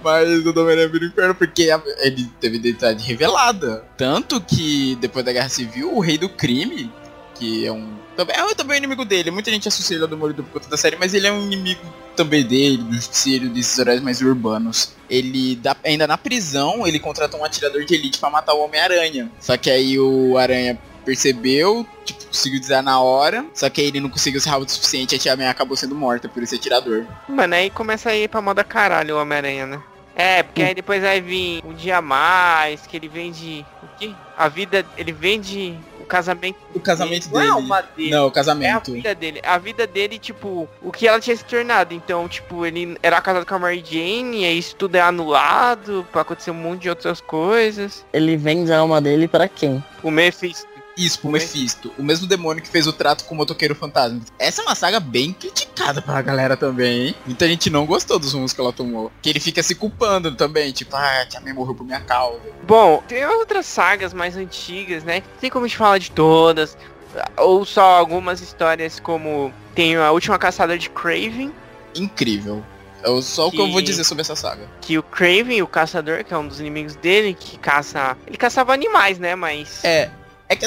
Mas o do Homem-Aranha virou inferno porque ele teve identidade revelada. Tanto que, depois da Guerra Civil, o Rei do Crime, que é um... Também é inimigo dele. Muita gente associa ao Demolidor por conta da série, mas ele é um inimigo também dele, do Justiceiro, desses heróis mais urbanos. Ele, ainda na prisão, ele contrata um atirador de elite pra matar o Homem-Aranha. Só que aí o Aranha percebeu, tipo, conseguiu desar na hora. Só que aí ele não conseguiu ser rápido o suficiente e a Tia May acabou sendo morta por esse atirador. Mano, aí começa a ir pra moda caralho o Homem-Aranha, né? É, porque aí depois vai vir um dia a mais, que ele vende... O quê? A vida... Ele vende... O casamento dele. Não é uma dele. Não, o casamento. É a vida dele. A vida dele, tipo, o que ela tinha se tornado. Então, tipo, ele era casado com a Mary Jane, aí isso tudo é anulado, pra acontecer um monte de outras coisas. Ele vende a alma dele pra quem? O Mephisto. Isso, pro Mephisto. O mesmo demônio que fez o trato com o motoqueiro fantasma. Essa é uma saga bem criticada pra galera também, hein? Muita gente não gostou dos rumos que ela tomou. Que ele fica se culpando também, tipo, ah, tia May morreu por minha causa. Bom, tem outras sagas mais antigas, né? Não tem como a gente falar de todas. Ou só algumas histórias, como tem a última caçadora de Kraven. Incrível. É só o que eu vou dizer sobre essa saga. Que o Kraven, o caçador, que é um dos inimigos dele, que caça... Ele caçava animais, né? Mas... É que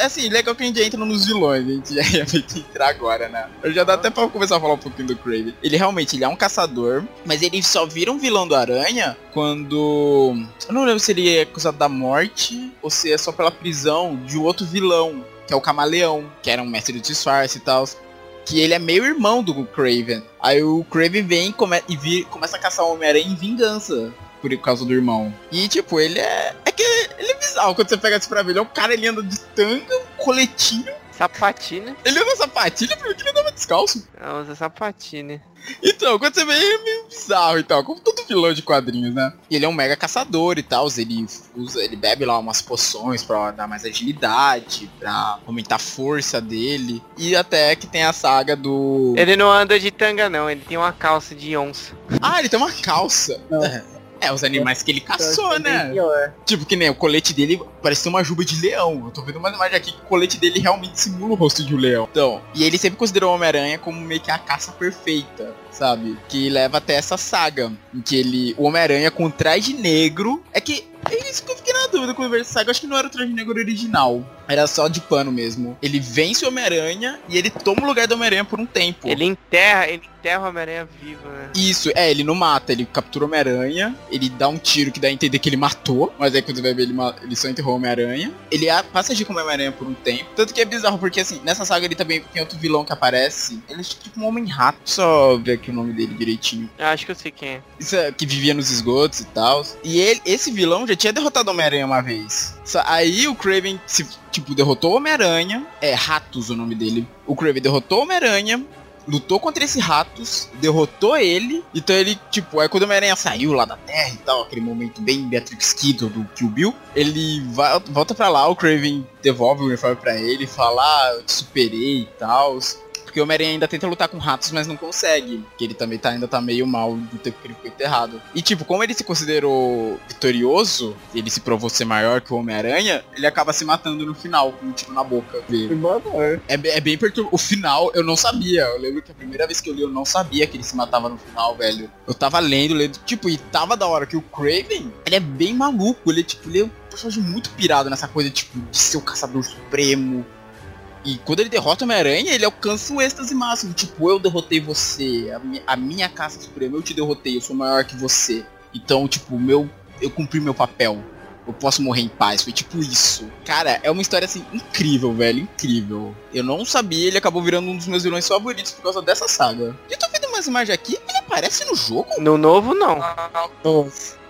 assim, legal que a gente entra nos vilões, a gente já ia meio que entrar agora, né? Eu já dá até pra começar a falar um pouquinho do Kraven. Ele realmente, ele é um caçador, mas ele só vira um vilão do Aranha quando... Eu não lembro se ele é acusado da morte ou se é só pela prisão de outro vilão, que é o Camaleão, que era um mestre do disfarce e tal. Que ele é meio irmão do Kraven. Aí o Kraven vem começa a caçar o Homem-Aranha em vingança. Por causa do irmão. E tipo, ele é... É que ele é bizarro. Quando você pega isso pra ver, ele é um cara, ele anda de tanga, um coletinho, sapatina. Ele usa sapatilha porque ele andava descalço. Não, usa sapatilha. Então, quando você vê, ele é meio bizarro e tal. Como todo vilão de quadrinhos, né? E ele é um mega caçador e tal. Ele bebe lá umas poções pra dar mais agilidade, pra aumentar a força dele. E até que tem a saga do... Ele não anda de tanga, não. Ele tem uma calça de onça. Ah, ele tem uma calça. Os animais que ele caçou, né? Tipo, que nem o colete dele parece uma juba de leão. Eu tô vendo uma imagem aqui que o colete dele realmente simula o rosto de um leão. Então, e ele sempre considerou o Homem-Aranha como meio que a caça perfeita, sabe? Que leva até essa saga, em que o Homem-Aranha com o traje negro... É que... É isso que eu fiquei na dúvida com o universo saga. Eu acho que não era o traje negro original. Era só de pano mesmo. Ele vence o Homem-Aranha e ele toma o lugar do Homem-Aranha por um tempo. Ele enterra o Homem-Aranha vivo, né? Isso, ele não mata. Ele captura o Homem-Aranha. Ele dá um tiro que dá a entender que ele matou. Mas aí quando você vai ver, ele só enterrou o Homem-Aranha. Ele passa a agir com o Homem-Aranha por um tempo. Tanto que é bizarro, porque assim, nessa saga ele também tem outro vilão que aparece. Ele é tipo um homem-rato. Só ver aqui o nome dele direitinho. Eu acho que eu sei quem é. Isso é, que vivia nos esgotos e tal. E esse vilão já tinha derrotado o Homem-Aranha uma vez. Aí o Kraven derrotou o Homem-Aranha. É Ratos o nome dele. O Kraven derrotou o Homem-Aranha, lutou contra esse Ratos, derrotou ele. Então ele, aí quando o Homem-Aranha saiu lá da Terra e tal, aquele momento bem Beatrix Kiddo do Kill Bill, ele volta pra lá, o Kraven devolve o uniforme pra ele, fala, eu te superei e tal. Porque o Homem-Aranha ainda tenta lutar com Ratos, mas não consegue. Porque ele também ainda tá meio mal do tempo que ele foi enterrado. E como ele se considerou vitorioso, ele se provou ser maior que o Homem-Aranha, ele acaba se matando no final, com um tiro na boca. É bem perturbador. O final, eu não sabia. Eu lembro que a primeira vez que eu li, eu não sabia que ele se matava no final, velho. Eu tava lendo, e tava da hora que o Kraven, ele é bem maluco. Ele é um personagem muito pirado nessa coisa, de ser o caçador supremo. E quando ele derrota o Homem-Aranha, ele alcança o êxtase máximo. Eu derrotei você, a minha caça suprema, eu te derrotei, eu sou maior que você. Então, eu cumpri meu papel. Eu posso morrer em paz, foi isso. Cara, é uma história, assim, incrível, velho, incrível. Eu não sabia, ele acabou virando um dos meus vilões favoritos por causa dessa saga. Eu tô vendo umas imagens aqui, ele aparece no jogo? No novo, não.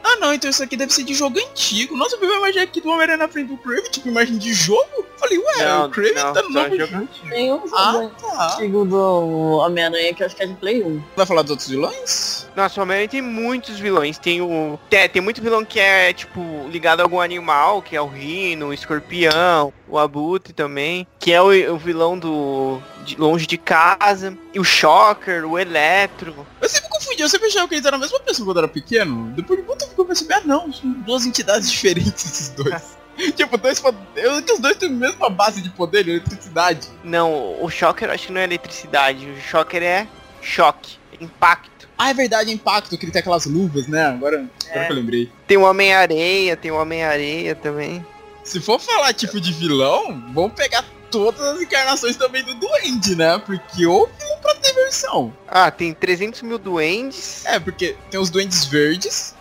Ah não, então isso aqui deve ser de jogo antigo. Nossa, eu vi uma imagem aqui do Homem-Aranha na frente do Crave, tipo imagem de jogo? Falei, ué, não, o Crave tá no novo jogo antigo. Tem um jogo antigo do Homem-Aranha que eu acho que é de Play 1. Vai falar dos outros vilões? Nossa, o Homem-Aranha tem muitos vilões. Tem o... Tem muito vilão que é, tipo, ligado a algum animal, que é o Rino, o Escorpião, o Abutre também, que é o vilão do... Longe de Casa, e o Shocker, o Electro. Eu sempre confundi, eu sempre achava que eles eram a mesma pessoa quando era pequeno. Depois de muito tempo eu percebi, ah não, são duas entidades diferentes esses dois. Tipo, os dois têm a mesma base de poder, eletricidade. Não, o Shocker eu acho que não é eletricidade, o Shocker é choque, impacto. Ah, é verdade, impacto, que ele tem aquelas luvas, né? Agora que eu lembrei. Tem o Homem-Areia, também. Se for falar tipo de vilão, vamos pegar todas as encarnações também do Duende, né? Porque ou vilão pra diversão. Ah, tem 300 mil Duendes. É, porque tem os Duendes Verdes,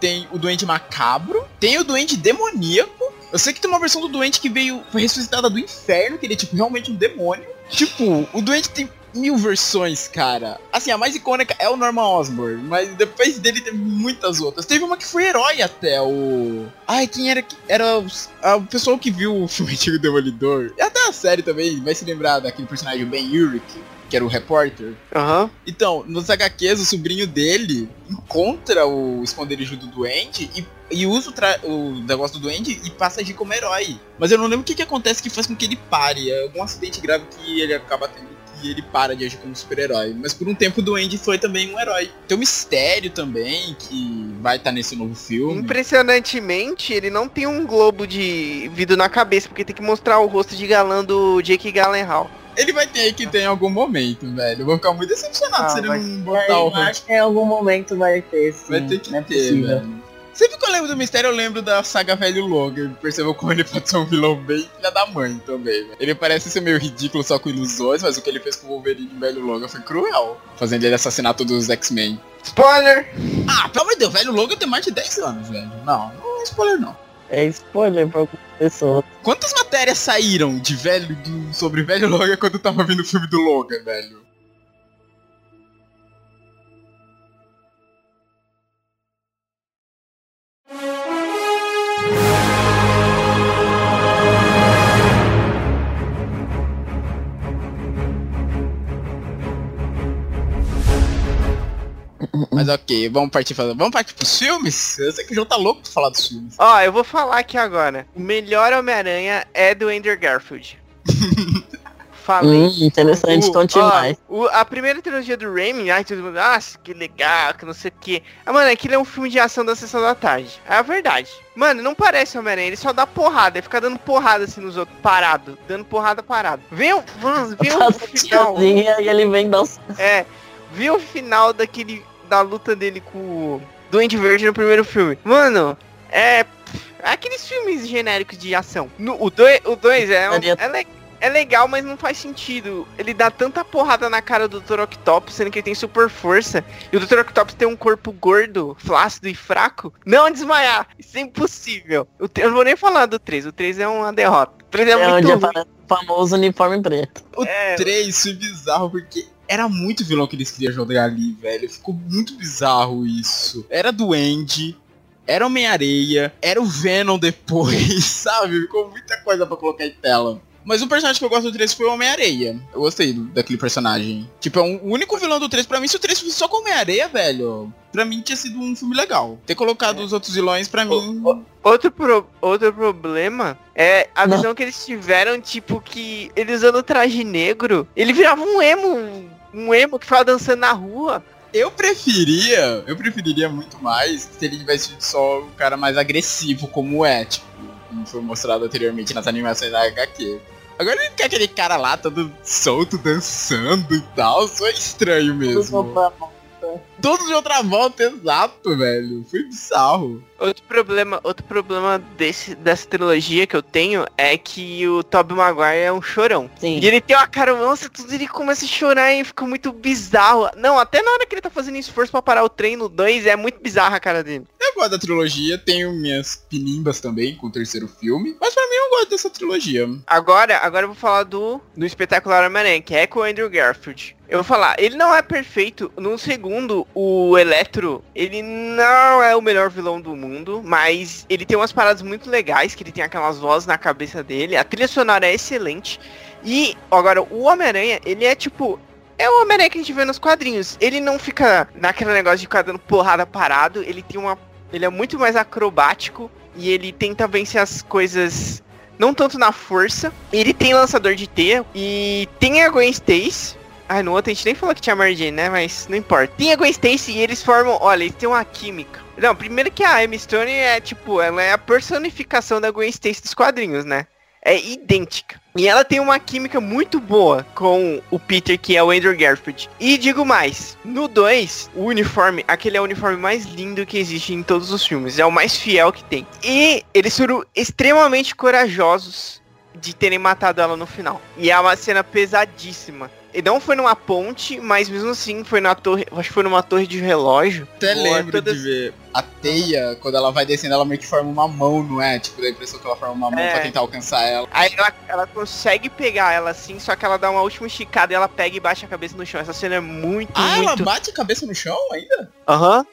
tem o Duende Macabro, tem o Duende Demoníaco. Eu sei que tem uma versão do Duende que foi ressuscitada do inferno, que ele é tipo realmente um demônio. Tipo, o Duende tem... mil versões, cara. Assim, a mais icônica é o Norman Osborn, mas depois dele teve muitas outras. Teve uma que foi herói até, quem era? Era o pessoal que viu o filme antigo Demolidor. E até a série também, vai se lembrar daquele personagem Ben Urich, que era o repórter. Uhum. Então, nos HQs, o sobrinho dele encontra o esconderijo do Duende e usa o negócio do Duende e passa a agir como herói. Mas eu não lembro o que acontece que faz com que ele pare. É algum acidente grave que ele acaba tendo. E ele para de agir como super-herói. Mas por um tempo o Duende foi também um herói. Tem um mistério também que vai estar nesse novo filme. Impressionantemente, ele não tem um globo de vidro na cabeça, porque tem que mostrar o rosto de galã do Jake Gyllenhaal. Ele vai ter que ter em algum momento, velho. Eu vou ficar muito decepcionado se ele não botar o rosto. Acho que em algum momento vai ter, sim. Vai ter que ter, velho. Sempre que eu lembro do mistério, eu lembro da saga Velho Logan. Percebeu como ele pode ser um vilão bem filha da mãe também, né? Ele parece ser meio ridículo só com ilusões, mas o que ele fez com o Wolverine em Velho Logan foi cruel. Fazendo ele assassinar todos os X-Men. Spoiler! Ah, pelo amor de Deus, Velho Logan tem mais de 10 anos, velho. Não, não é spoiler não. É spoiler pra algumas pessoas. Quantas matérias saíram de sobre Velho Logan quando tava vendo o filme do Logan, velho? Mas ok, vamos partir pros filmes? Eu sei que o João tá louco pra falar dos filmes. Ó, eu vou falar aqui agora. O melhor Homem-Aranha é do Andrew Garfield. Falei. Interessante, conte mais. A primeira trilogia do Raimi, ai todo mundo, nossa, que legal, que não sei o que. Ah, mano, aquilo é um filme de ação da Sessão da Tarde. É a verdade. Mano, não parece Homem-Aranha, ele só dá porrada, ele fica dando porrada assim nos outros, parado. Dando porrada parado. Vem o final. E ele vem dar os... É. Viu o final da luta dele com o Duende Verde no primeiro filme. Mano, aqueles filmes genéricos de ação. O 2 é legal, mas não faz sentido. Ele dá tanta porrada na cara do Dr. Octopus, sendo que ele tem super força. E o Dr. Octopus tem um corpo gordo, flácido e fraco. Não desmaiar, isso é impossível. Eu não vou nem falar do 3, o 3 é uma derrota. O 3 é muito ruim. O famoso uniforme preto. O 3 foi bizarro, porque... era muito vilão que eles queriam jogar ali, velho. Ficou muito bizarro isso. Era Duende, era Homem-Areia, era o Venom depois, sabe? Ficou muita coisa pra colocar em tela. Mas o personagem que eu gosto do 3 foi o Homem-Areia. Eu gostei daquele personagem. Tipo, é o único vilão do 3. Pra mim, se o 3 fosse só com Homem-Areia, velho, pra mim tinha sido um filme legal. Ter colocado os outros vilões, pra mim... Outro problema é a visão que eles tiveram, tipo, que ele usando o traje negro, ele virava um emo... um emo que ficava dançando na rua. Eu preferiria muito mais que se ele tivesse sido só um cara mais agressivo, como tipo, como foi mostrado anteriormente nas animações da HQ. Agora ele quer aquele cara lá todo solto, dançando e tal, só é estranho mesmo. Todos de outra volta, exato, velho. Foi bizarro. Outro problema dessa trilogia que eu tenho é que o Tobey Maguire é um chorão. Sim. E ele tem uma carolança, tudo ele começa a chorar e fica muito bizarro. Não, até na hora que ele tá fazendo esforço pra parar o trem no 2, é muito bizarra a cara dele. Eu gosto da trilogia, tenho minhas pinimbas também com o terceiro filme, mas pra mim eu gosto dessa trilogia. Agora eu vou falar do espetacular Homem-Aranha, que é com o Andrew Garfield. Eu vou falar, ele não é perfeito. No segundo, o Electro, ele não é o melhor vilão do mundo, mas ele tem umas paradas muito legais, que ele tem aquelas vozes na cabeça dele. A trilha sonora é excelente. E agora, o Homem-Aranha, ele é tipo... É o Homem-Aranha que a gente vê nos quadrinhos. Ele não fica naquele negócio de ficar dando porrada parado. Ele é muito mais acrobático. E ele tenta vencer as coisas não tanto na força. Ele tem lançador de teia. E tem a Gwen Stacy. Ai, no outro a gente nem falou que tinha a Mary Jane, né? Mas não importa. Tem a Gwen Stacy e eles formam... Olha, eles têm uma química. Não, primeiro que a Emma Stone é tipo... Ela é a personificação da Gwen Stacy dos quadrinhos, né? É idêntica. E ela tem uma química muito boa com o Peter, que é o Andrew Garfield. E digo mais, no 2, o uniforme, aquele é o uniforme mais lindo que existe em todos os filmes. É o mais fiel que tem. E eles foram extremamente corajosos de terem matado ela no final. E é uma cena pesadíssima. E não foi numa ponte, mas mesmo assim foi na torre, acho que foi numa torre de relógio. Até lembro de ver a teia, quando ela vai descendo, ela meio que forma uma mão, não é? Tipo, dá a impressão que ela forma uma mão pra tentar alcançar ela. Aí ela consegue pegar ela assim, só que ela dá uma última esticada e ela pega e bate a cabeça no chão. Essa cena é muito, muito... ela bate a cabeça no chão ainda? Aham.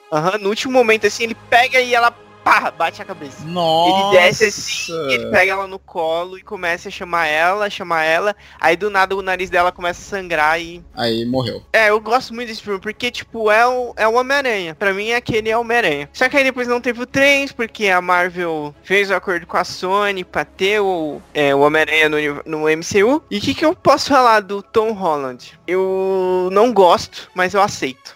No último momento, assim, ele pega e ela... Pá, bate a cabeça. Nossa. Ele desce assim, ele pega ela no colo e começa a chamar ela. Aí do nada o nariz dela começa a sangrar e... Aí morreu. É, eu gosto muito desse filme, porque tipo, é o Homem-Aranha. Pra mim aquele é o Homem-Aranha. Só que aí depois não teve o 3, porque a Marvel fez um acordo com a Sony pra ter o Homem-Aranha no MCU. E o que eu posso falar do Tom Holland? Eu não gosto, mas eu aceito.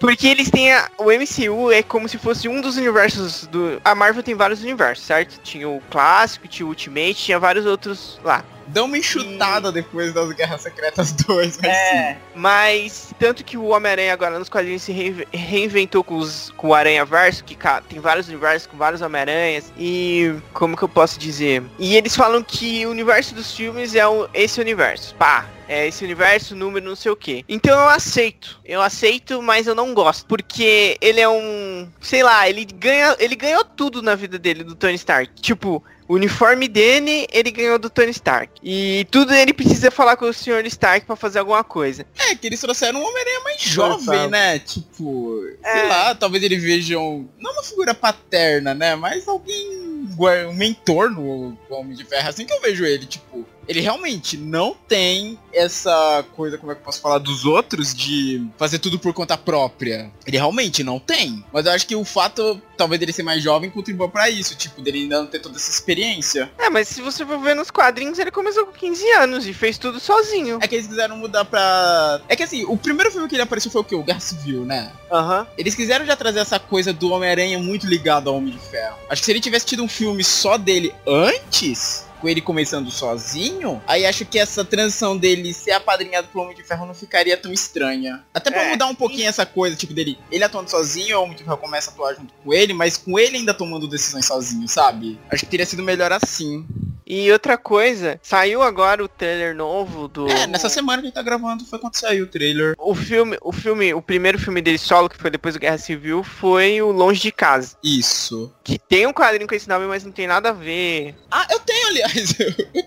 Porque eles têm o MCU é como se fosse um dos universos do... A Marvel tem vários universos, certo? Tinha o clássico, tinha o Ultimate, tinha vários outros lá. Dá uma enxutada depois das Guerras Secretas 2, mas sim. Mas tanto que o Homem-Aranha agora nos quadrinhos se reinventou com o Aranha Verso, que tem vários universos com vários Homem-Aranhas. E como que eu posso dizer? E eles falam que o universo dos filmes é esse universo. Pá, é esse universo, número não sei o quê. Então eu aceito, mas eu não gosto. Porque ele é sei lá, ele ganhou tudo na vida dele, do Tony Stark. Tipo... O uniforme dele, ele ganhou do Tony Stark. E tudo ele precisa falar com o Sr. Stark pra fazer alguma coisa. É, que eles trouxeram um Homem-Aranha mais jovem, né? Tipo, sei lá, talvez eles vejam... Não uma figura paterna, né? Mas alguém, um mentor no Homem de Ferro. Assim que eu vejo ele, tipo... Ele realmente não tem essa coisa, como é que eu posso falar, dos outros, de fazer tudo por conta própria. Ele realmente não tem. Mas eu acho que o fato, talvez, dele ser mais jovem contribuiu pra isso. Tipo, dele ainda não ter toda essa experiência. É, mas se você for ver nos quadrinhos, ele começou com 15 anos e fez tudo sozinho. É que eles quiseram mudar pra... É que assim, o primeiro filme que ele apareceu foi o quê? O Guerra Civil, né? Aham. Eles quiseram já trazer essa coisa do Homem-Aranha muito ligado ao Homem de Ferro. Acho que se ele tivesse tido um filme só dele antes... com ele começando sozinho, aí acho que essa transição dele ser apadrinhado pelo Homem de Ferro não ficaria tão estranha. Até pra mudar um pouquinho essa coisa, tipo, dele, ele atuando sozinho, o Homem de Ferro começa a atuar junto com ele, mas com ele ainda tomando decisões sozinho, sabe? Acho que teria sido melhor assim. E outra coisa, saiu agora o trailer novo do... É, nessa semana que a gente tá gravando foi quando saiu o trailer. O primeiro filme dele solo, que foi depois do Guerra Civil, foi o Longe de Casa. Isso. Que tem um quadrinho com esse nome, mas não tem nada a ver. Ah, eu tenho, aliás.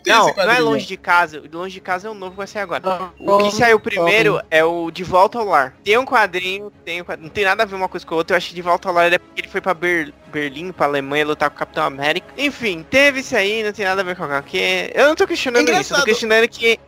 Não é Longe de Casa. O Longe de Casa é o novo que vai sair agora. O que saiu primeiro é o De Volta ao Lar. Tem um quadrinho, não tem nada a ver uma coisa com a outra. Eu acho que De Volta ao Lar é porque ele foi pra Berlim, pra Alemanha, lutar com o Capitão América. Enfim, teve isso aí, não tem nada a ver com HQ. Eu não tô questionando isso, eu tô questionando que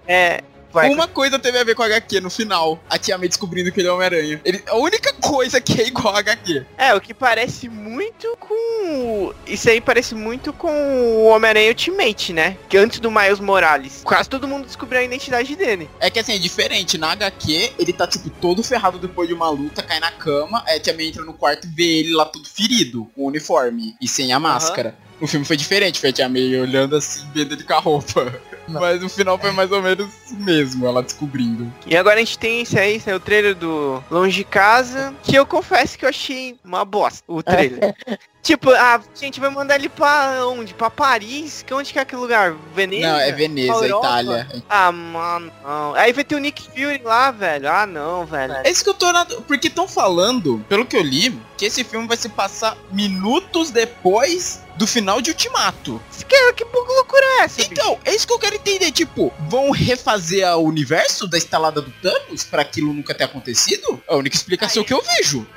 uma coisa teve a ver com HQ no final. A Tia May descobrindo que ele é Homem-Aranha. A única coisa que é igual a HQ. É, o que parece muito com... Isso aí parece muito com o Homem-Aranha Ultimate, né? Que antes do Miles Morales. Quase todo mundo descobriu a identidade dele. É que assim, é diferente. Na HQ, ele tá tipo todo ferrado depois de uma luta, cai na cama. A Tia May entra no quarto e vê ele lá todo ferido, com o uniforme e sem a máscara. No filme foi diferente, foi a Tia May olhando assim, vendo ele com a roupa. Não. Mas no final foi mais ou menos mesmo, ela descobrindo. E agora a gente tem esse aí, é o trailer do Longe de Casa, que eu confesso que eu achei uma bosta, o trailer. Tipo, ah, a gente vai mandar ele pra onde? Pra Paris? Que onde que é aquele lugar? Veneza? Não, é Veneza, Itália. Ah, mano, não. Aí vai ter o Nick Fury lá, velho. Ah, não, velho. É isso que eu tô... Porque estão falando, pelo que eu li, que esse filme vai se passar minutos depois do final de Ultimato. Que loucura é essa? Então, é isso que eu quero entender. Tipo, vão refazer o universo da estalada do Thanos pra aquilo nunca ter acontecido? É a única explicação que eu vejo.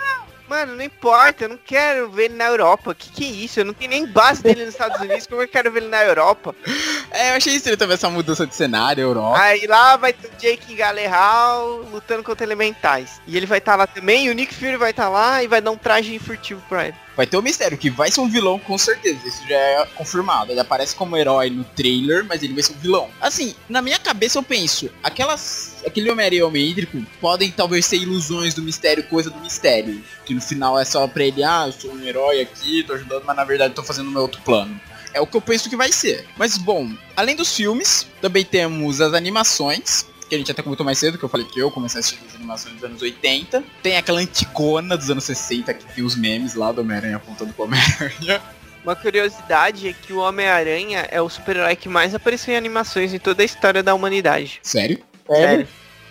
Mano, não importa, eu não quero ver ele na Europa. Que é isso? Eu não tenho nem base dele nos Estados Unidos, como eu quero ver ele na Europa? É, eu achei estranho também essa mudança de cenário, Europa. Aí lá vai ter o Jake Gyllenhaal lutando contra elementais. E ele vai estar lá também, e o Nick Fury vai estar lá e vai dar um traje furtivo pra ele. Vai ter um mistério, que vai ser um vilão com certeza, isso já é confirmado. Ele aparece como herói no trailer, mas ele vai ser um vilão. Assim, na minha cabeça eu penso, aquele Homem-Aranha e Homem Hídrico podem talvez ser ilusões do mistério, coisa do mistério. Que no final é só pra ele, ah, eu sou um herói aqui, tô ajudando, mas na verdade tô fazendo o meu outro plano. É o que eu penso que vai ser. Mas bom, além dos filmes, também temos as animações. Que a gente até comentou mais cedo, que eu falei que eu comecei a assistir as animações dos anos 80. Tem aquela anticona dos anos 60, que tem os memes lá do Homem-Aranha apontando pro Homem-Aranha. Uma curiosidade é que o Homem-Aranha é o super-herói que mais apareceu em animações em toda a história da humanidade. Sério? Sério.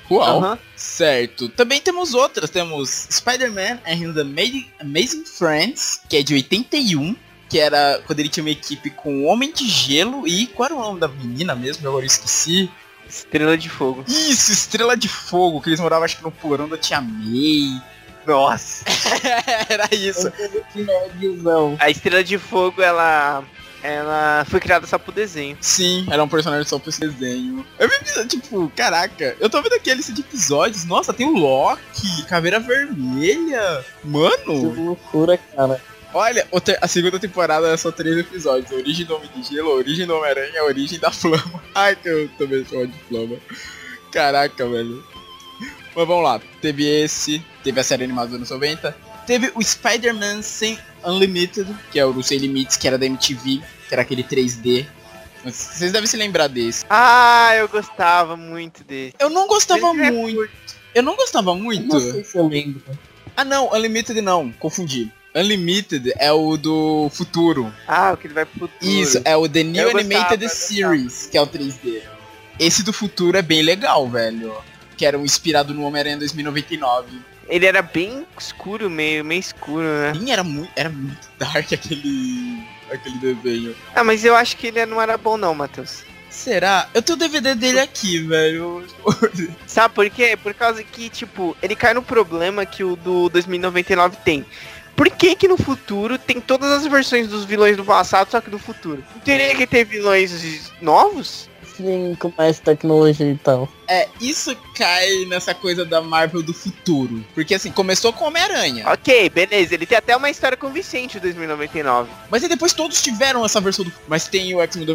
Uau. Uhum. Certo. Também temos outras. Temos Spider-Man and the Amazing Friends, que é de 81. Que era quando ele tinha uma equipe com o Homem de Gelo e... Qual era o nome da menina mesmo? Agora eu esqueci. Estrela de Fogo. Isso, Estrela de Fogo, que eles moravam acho que no porão da Tia May. Nossa. Era isso. A Estrela de Fogo, ela foi criada só pro desenho. Sim, era um personagem só pro desenho. Eu me tipo, caraca, eu tô vendo aqui a lista de episódios. Nossa, tem o Loki, Caveira Vermelha. Mano. Que loucura, cara. Olha, a segunda temporada é só 3 episódios. A origem do Homem de Gelo, a origem do Homem-Aranha, a origem da Flama. Ai, que eu também chamo de Flama. Caraca, velho. Mas vamos lá. Teve a série animada dos anos 90. Teve o Spider-Man Sem Unlimited, que é o Sem Limites, que era da MTV, que era aquele 3D. Vocês devem se lembrar desse. Ah, eu gostava muito desse. Eu não gostava muito. Não sei se eu lembro. Ah, não. Unlimited não. Confundi. Unlimited é o do futuro. Ah, o que ele vai pro futuro. Isso, é o The New Animated Series, que é o 3D. Esse do futuro é bem legal, velho. Que era um inspirado no Homem-Aranha 2099. Ele era bem escuro, meio escuro, né? Sim, era muito dark aquele desenho. Ah, mas eu acho que ele não era bom não, Matheus. Será? Eu tenho o DVD dele aqui, velho. Sabe por quê? Por causa que, tipo, ele cai no problema que o do 2099 tem. Por que que no futuro tem todas as versões dos vilões do passado, só que do futuro? Não teria que ter vilões novos? Sim, com mais tecnologia e tal. É, isso cai nessa coisa da Marvel do futuro. Porque assim, começou com Homem-Aranha. Ok, beleza, ele tem até uma história convincente em 2099. Mas aí depois todos tiveram essa versão do futuro. Mas tem o X-Men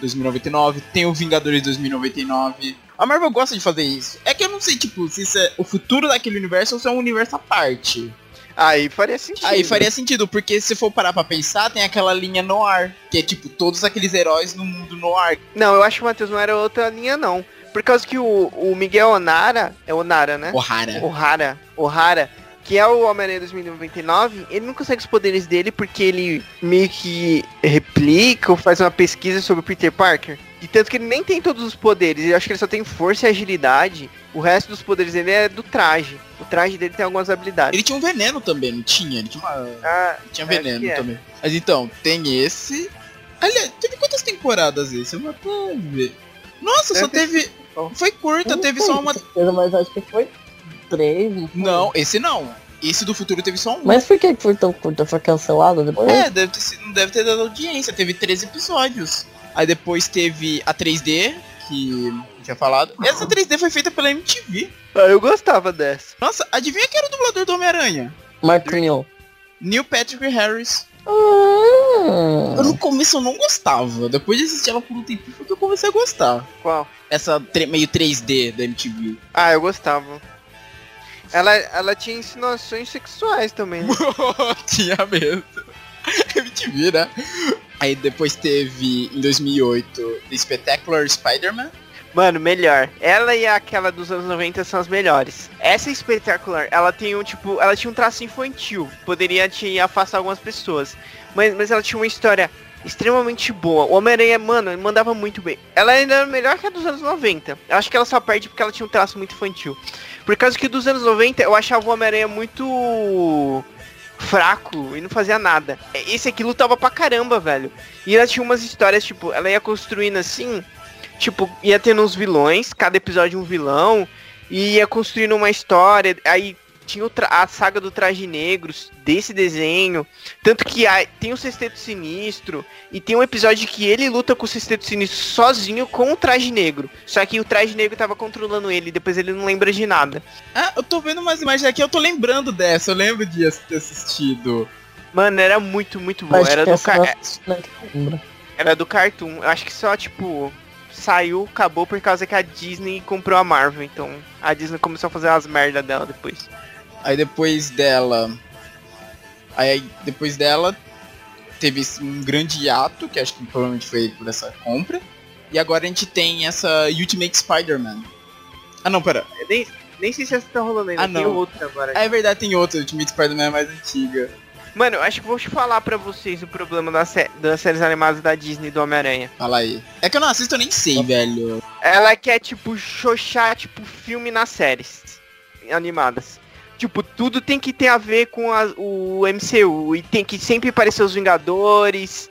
2099, tem o Vingadores 2099. A Marvel gosta de fazer isso. É que eu não sei, tipo, se isso é o futuro daquele universo ou se é um universo à parte. Aí faria sentido, porque se for parar pra pensar, tem aquela linha noir, que é tipo, todos aqueles heróis no mundo noir. Não, eu acho que o Matheus não era outra linha, não. Por causa que o Miguel Onara, é Onara, né? O'Hara, que é o Homem-Aranha 2099, ele não consegue os poderes dele porque ele meio que replica ou faz uma pesquisa sobre o Peter Parker. E tanto que ele nem tem todos os poderes, eu acho que ele só tem força e agilidade. O resto dos poderes dele é do traje. O traje dele tem algumas habilidades. Ele tinha um veneno também, não tinha? Ele tinha veneno também. Mas então, tem esse... Aliás, teve quantas temporadas esse? Eu não vou ver. Nossa, só teve... Foi curta, teve só uma... Mas acho que foi 3. Não, esse não. Esse do futuro teve só um. Mas por que foi tão curta? Foi cancelado depois? É, deve ter dado audiência. Teve 13 episódios. Aí depois teve a 3D, que eu tinha falado. Essa 3D foi feita pela MTV. Ah, eu gostava dessa. Nossa, adivinha quem era o dublador do Homem-Aranha? Mark Hamill. Neil Patrick Harris. No começo eu não gostava. Depois de assistir ela por um tempinho foi que eu comecei a gostar. Qual? Essa meio 3D da MTV. Ah, eu gostava. Ela tinha insinuações sexuais também. Tinha mesmo. MTV, né? Aí depois teve, em 2008, The Spectacular Spider-Man. Mano, melhor. Ela e aquela dos anos 90 são as melhores. Essa é espetacular. Ela tem um tipo... Ela tinha um traço infantil. Poderia te afastar algumas pessoas. Mas ela tinha uma história extremamente boa. O Homem-Aranha, mano, ele mandava muito bem. Ela ainda era melhor que a dos anos 90. Eu acho que ela só perde porque ela tinha um traço muito infantil. Por causa que dos anos 90 eu achava o Homem-Aranha muito... fraco e não fazia nada. Esse aqui lutava pra caramba, velho. E ela tinha umas histórias, tipo, ela ia construindo assim, tipo, ia tendo uns vilões, cada episódio um vilão, e ia construindo uma história. Aí tinha a saga do Traje Negros, desse desenho. Tanto que tem o Sexteto Sinistro, e tem um episódio que ele luta com o Sexteto Sinistro sozinho com o Traje Negro. Só que o Traje Negro tava controlando ele, depois ele não lembra de nada. Ah, eu tô vendo umas imagens aqui, eu tô lembrando dessa, eu lembro de ter assistido. Mano, era muito, muito bom. Era do, era do Cartoon, eu acho que só, tipo... Saiu, acabou por causa que a Disney comprou a Marvel, então a Disney começou a fazer as merdas dela depois. Aí depois dela... teve um grande hiato, que acho que provavelmente foi por essa compra. E agora a gente tem essa Ultimate Spider-Man. Ah não, pera. Nem sei se essa tá rolando ainda, tem outra agora. É verdade, tem outra, Ultimate Spider-Man mais antiga. Mano, acho que vou te falar pra vocês o problema das séries animadas da Disney do Homem-Aranha. Fala aí. É que eu não assisto, eu nem sei, velho. Ela quer, tipo, xoxar, tipo, filme nas séries animadas. Tipo, tudo tem que ter a ver com o MCU. E tem que sempre aparecer os Vingadores.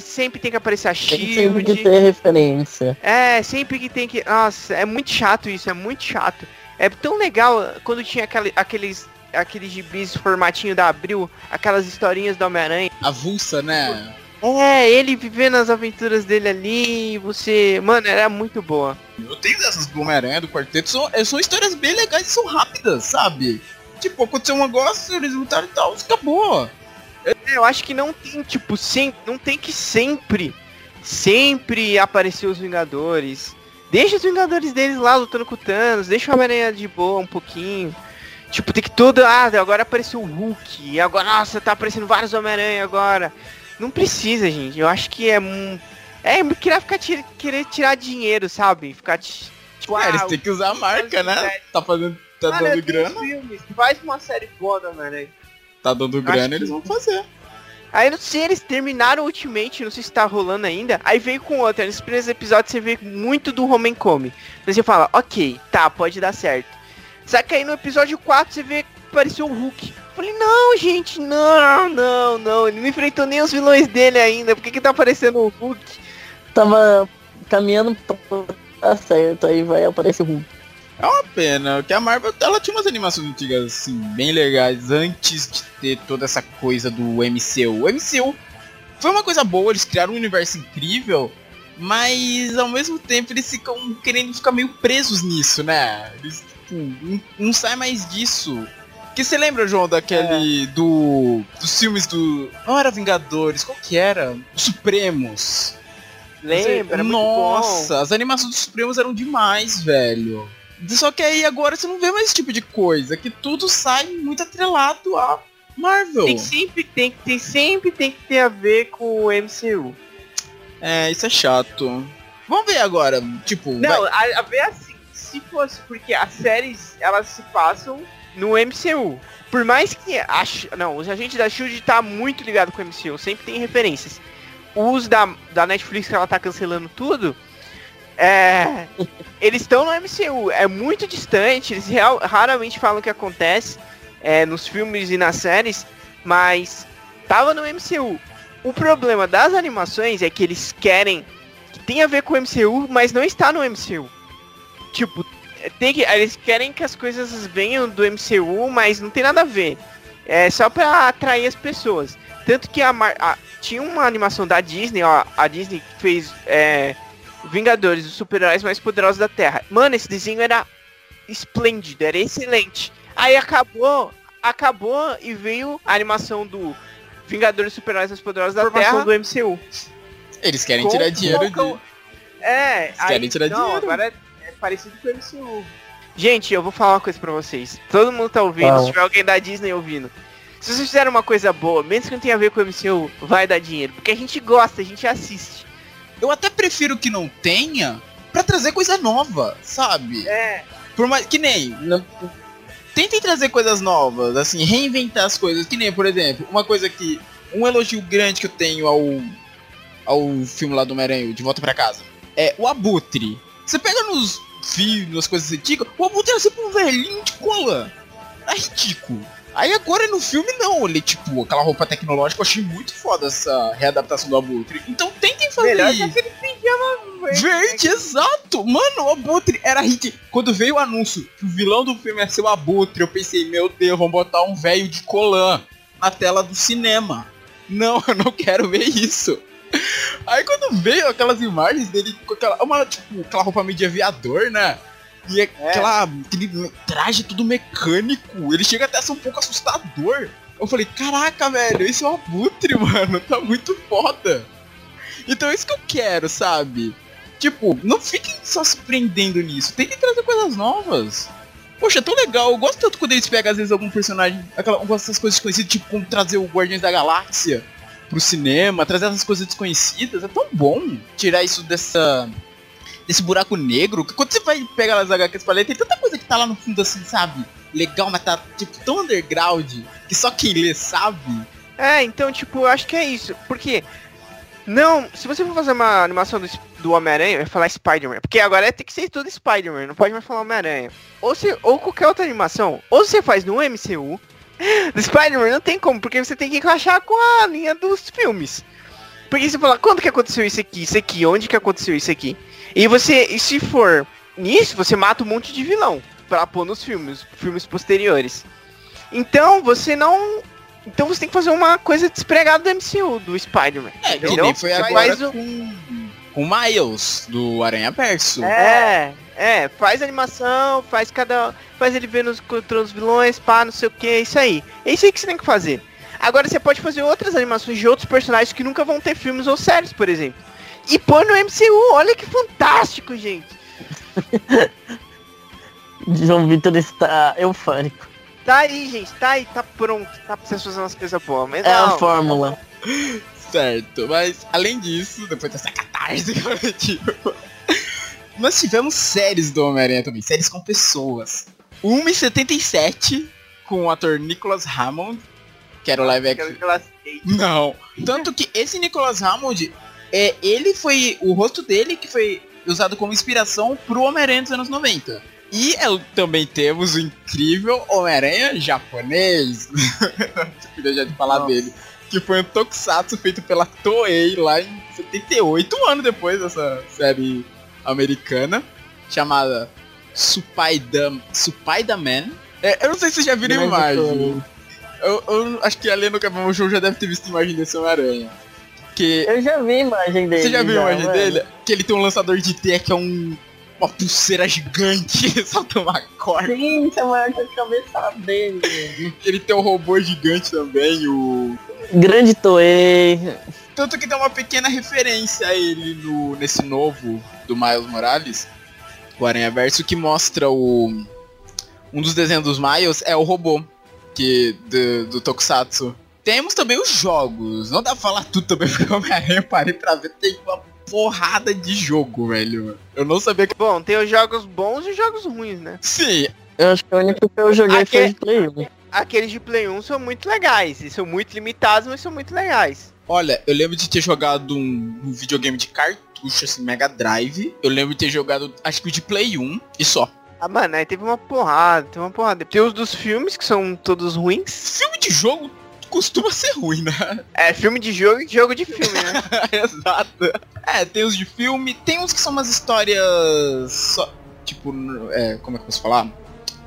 Sempre tem que aparecer a Shield. Sempre que ter referência. Sempre que tem que... Nossa, é muito chato isso, é muito chato. É tão legal quando tinha aqueles gibis formatinho da Abril, aquelas historinhas do Homem-Aranha. Avulsa, né? Ele vivendo as aventuras dele ali, você... Mano, era muito boa. Eu tenho essas do Homem-Aranha, do Quarteto, são histórias bem legais e são rápidas, sabe? Tipo, aconteceu um negócio, eles lutaram e tal, acabou. Eu acho que não tem, tipo, não tem que sempre aparecer os Vingadores. Deixa os Vingadores deles lá lutando com o Thanos, deixa o Homem-Aranha de boa um pouquinho. Tipo, tem que tudo... Ah, agora apareceu o Hulk. E agora, nossa, tá aparecendo vários Homem-Aranha agora. Não precisa, gente. Eu acho que querer tirar dinheiro, sabe? Ficar... Tipo, eles têm que usar a marca, né? Série. Tá dando grana. Faz uma série boa do Homem-Aranha. Tá dando grana, eles vão fazer. Aí, não sei, eles terminaram o Ultimate, não sei se tá rolando ainda. Aí veio com outra. Nesse primeiro episódio, você vê muito do Homem-Come. Então você fala, ok, tá, pode dar certo. Só que aí no episódio 4 você vê que apareceu o Hulk. Eu falei, não, gente, não. Ele não enfrentou nem os vilões dele ainda. Por que tá aparecendo o Hulk? Tava caminhando pra certo, aí vai aparecer o Hulk. É uma pena, porque a Marvel, ela tinha umas animações antigas, assim, bem legais, antes de ter toda essa coisa do MCU. O MCU foi uma coisa boa, eles criaram um universo incrível, mas ao mesmo tempo eles ficam querendo ficar meio presos nisso, né? Eles... Não sai mais disso. Que você lembra, João, daquele... Dos filmes do... Não era Vingadores, qual que era? Os Supremos. Lembra? Nossa, as animações dos Supremos eram demais, velho. Só que aí agora você não vê mais esse tipo de coisa. Que tudo sai muito atrelado a Marvel. Sempre tem que ter a ver com o MCU. Isso é chato. Vamos ver agora, tipo... Não, vai... a ver assim. Se fosse, porque as séries, elas se passam no MCU. Por mais que... os agentes da SHIELD tá muito ligado com o MCU, sempre tem referências. Os da Netflix, que ela tá cancelando tudo, eles estão no MCU. É muito distante, eles raramente falam o que acontece nos filmes e nas séries, mas tava no MCU. O problema das animações é que eles querem que tenha a ver com o MCU, mas não está no MCU. Tipo, eles querem que as coisas venham do MCU, mas não tem nada a ver. É só pra atrair as pessoas. Tanto que tinha uma animação da Disney, ó. A Disney fez Vingadores, os super-heróis mais poderosos da Terra. Mano, esse desenho era esplêndido, era excelente. Aí acabou e veio a animação do Vingadores, super-heróis mais poderosos da Terra do MCU. Eles querem tirar dinheiro. Agora parecido com o MCU. Gente, eu vou falar uma coisa pra vocês. Todo mundo tá ouvindo, se tiver alguém da Disney ouvindo. Se vocês fizerem uma coisa boa, mesmo que não tenha a ver com o MCU, vai dar dinheiro. Porque a gente gosta, a gente assiste. Eu até prefiro que não tenha, pra trazer coisa nova, sabe? É. Por mais, que nem... Tentem trazer coisas novas, assim, reinventar as coisas. Que nem, por exemplo, uma coisa que... Um elogio grande que eu tenho ao filme lá do Homem-Aranha, De Volta Pra Casa, é o Abutre. Você pega nos filmes, nas coisas antigas, o Abutre era sempre um velhinho de cola. Era ridículo. Aí agora no filme não, ele tipo, aquela roupa tecnológica, eu achei muito foda essa readaptação do Abutre. Então tentem fazer melhor isso. Que ele verde, exato. Mano, o Abutre era ridículo. Quando veio o anúncio que o vilão do filme ia ser o Abutre, eu pensei, meu Deus, vão botar um velho de colã na tela do cinema. Não, eu não quero ver isso. Aí quando veio aquelas imagens dele com aquela roupa meio de aviador, né? E aquele traje todo mecânico, ele chega até a ser um pouco assustador. Eu falei, caraca, velho, isso é um Abutre, mano, tá muito foda. Então é isso que eu quero, sabe? Tipo, não fiquem só se prendendo nisso, tem que trazer coisas novas. Poxa, é tão legal, eu gosto tanto quando eles pegam, às vezes, algum personagem, algumas dessas coisas desconhecidas, tipo, como trazer o Guardiões da Galáxia pro cinema, trazer essas coisas desconhecidas, é tão bom tirar isso desse buraco negro, que quando você vai pegar as HQs pra ler, tem tanta coisa que tá lá no fundo, assim, sabe? Legal, mas tá, tipo, tão underground, que só quem lê sabe. É, então, tipo, eu acho que é isso, porque... Não, se você for fazer uma animação do Homem-Aranha, vai falar Spider-Man. Porque agora tem que ser tudo Spider-Man, não pode mais falar Homem-Aranha. Ou qualquer outra animação, ou você faz no MCU, do Spider-Man não tem como, porque você tem que encaixar com a linha dos filmes. Porque você fala, quando que aconteceu isso aqui, onde que aconteceu isso aqui? E você, e se for nisso, você mata um monte de vilão pra pôr nos filmes posteriores. Então, você não... Então você tem que fazer uma coisa despregada do MCU, do Spider-Man. É, que nem foi agora com o Miles, do Aranha Verso. É, faz animação, faz ele ver nos contra os vilões, pá, não sei o que, é isso aí. É isso aí que você tem que fazer. Agora você pode fazer outras animações de outros personagens que nunca vão ter filmes ou séries, por exemplo. E pôr no MCU, olha que fantástico, gente. João Vitor está eufórico. Tá aí, gente, tá aí, tá pronto, tá pra vocês fazerem umas coisas boas, mas é não. A fórmula. Certo, mas além disso, depois dessa catarse coletiva, nós tivemos séries do Homem-Aranha também, séries com pessoas. Uma em 77, com o ator Nicholas Hammond, que era o live action. Não, tanto que esse Nicholas Hammond, ele foi, o rosto dele que foi usado como inspiração pro Homem-Aranha dos anos 90. E também temos o incrível Homem-Aranha japonês. Eu já de falar dele. Que foi um tokusatsu feito pela Toei lá em 78, um ano depois dessa série americana. Chamada Supaida Man. Eu não sei se vocês já viram imagem. Eu acho que ali no Capitão Show já deve ter visto imagem desse Homem-Aranha. Que... Eu já vi imagem dele. Você já viu imagem dele? Que ele tem um lançador de teia que é uma pulseira gigante, solta uma corda. Sim, é maior que a cabeça dele. Ele tem um robô gigante também, o... Grande Toei. Tanto que dá uma pequena referência a ele nesse novo, do Miles Morales, o Aranha Verso, que mostra um dos desenhos dos Miles é o robô do Tokusatsu. Temos também os jogos, não dá pra falar tudo também, porque eu parei pra ver, tem uma porrada de jogo, velho. Eu não sabia que... Bom, tem os jogos bons e os jogos ruins, né? Sim. Eu acho que o único que eu joguei foi de Play 1. Aqueles de Play 1 são muito legais. E são muito limitados, mas são muito legais. Olha, eu lembro de ter jogado um videogame de cartucho, assim, Mega Drive. Eu lembro de ter jogado, acho que o de Play 1 e só. Ah, mano, aí teve uma porrada, Tem os dos filmes, que são todos ruins. Filme de jogo costuma ser ruim, né? É, filme de jogo e jogo de filme, né? Exato. É, tem os de filme, tem uns que são umas histórias só, tipo, como é que eu posso falar?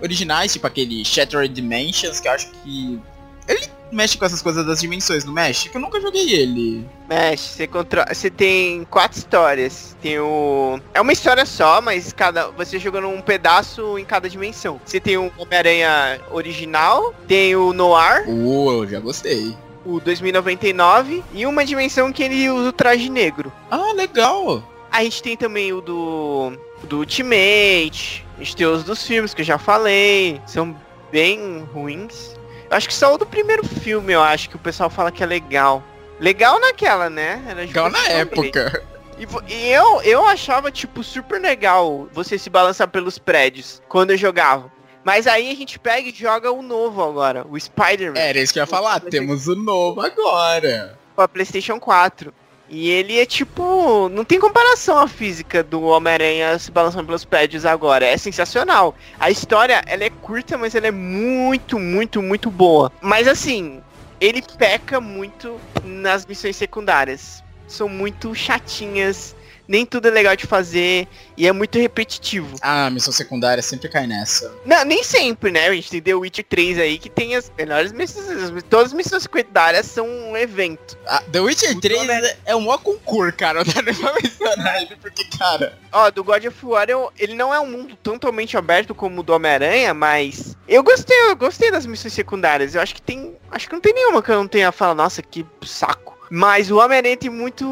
Originais, tipo aquele Shattered Dimensions, que eu acho que... Ele mexe com essas coisas das dimensões, não mexe? Que eu nunca joguei ele. Mexe, você tem 4 histórias. Tem o... É uma história só, mas você jogando um pedaço em cada dimensão. Você tem o Homem-Aranha original, tem o Noir. Eu já gostei. O 2099 e uma dimensão que ele usa o traje negro. Ah, legal. A gente tem também o do Ultimate. A gente tem os dos filmes que eu já falei. São bem ruins. Acho que só o do primeiro filme, eu acho, que o pessoal fala que é legal. Legal naquela, né? Era legal na época. E eu achava, tipo, super legal você se balançar pelos prédios quando eu jogava. Mas aí a gente pega e joga o novo agora, o Spider-Man. Era isso que eu ia falar, temos o novo agora. Pra PlayStation 4. E ele é tipo... Não tem comparação à física do Homem-Aranha se balançando pelos prédios agora. É sensacional. A história, ela é curta, mas ela é muito, muito, muito boa. Mas assim, ele peca muito nas missões secundárias. São muito chatinhas. Nem tudo é legal de fazer. E é muito repetitivo. Ah, missão secundária sempre cai nessa. Não, nem sempre, né? A gente tem The Witcher 3 aí, que tem as melhores missões. Todas as missões secundárias são um evento. Ah, The Witcher 3 é um maior concurso, cara. Eu não dá nem pra mencionar ele, porque, cara... Ó, do God of War, ele não é um mundo totalmente aberto como o do Homem-Aranha, mas... Eu gostei das missões secundárias. Eu acho que tem... Acho que não tem nenhuma que eu não tenha falado. Nossa, que saco. Mas o Homem-Aranha tem muita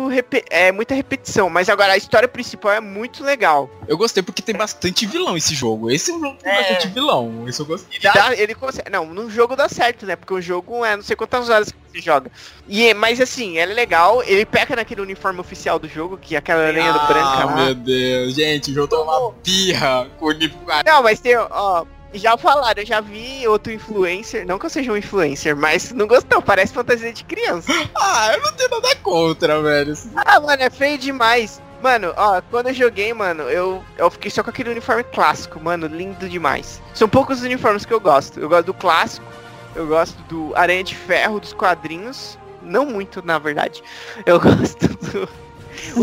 repetição. Mas agora a história principal é muito legal. Eu gostei porque tem bastante vilão esse jogo. Esse é um jogo que tem bastante vilão. Isso eu gostei. Ele consegue... Não, no jogo dá certo, né? Porque o jogo é não sei quantas horas que você joga. Mas assim, ele é legal. Ele peca naquele uniforme oficial do jogo, que é aquela aranha branca. Ah, meu Deus. Gente, o jogo tá uma birra com o uniforme. Não, mas tem... ó. Já falaram, eu já vi outro influencer, não que eu seja um influencer, mas não gostou, parece fantasia de criança. Ah, eu não tenho nada contra, velho. Ah, mano, é feio demais. Mano, ó, quando eu joguei, mano, eu fiquei só com aquele uniforme clássico, mano, lindo demais. São poucos os uniformes que eu gosto. Eu gosto do clássico, eu gosto do Aranha de Ferro, dos quadrinhos. Não muito, na verdade. Eu gosto do... O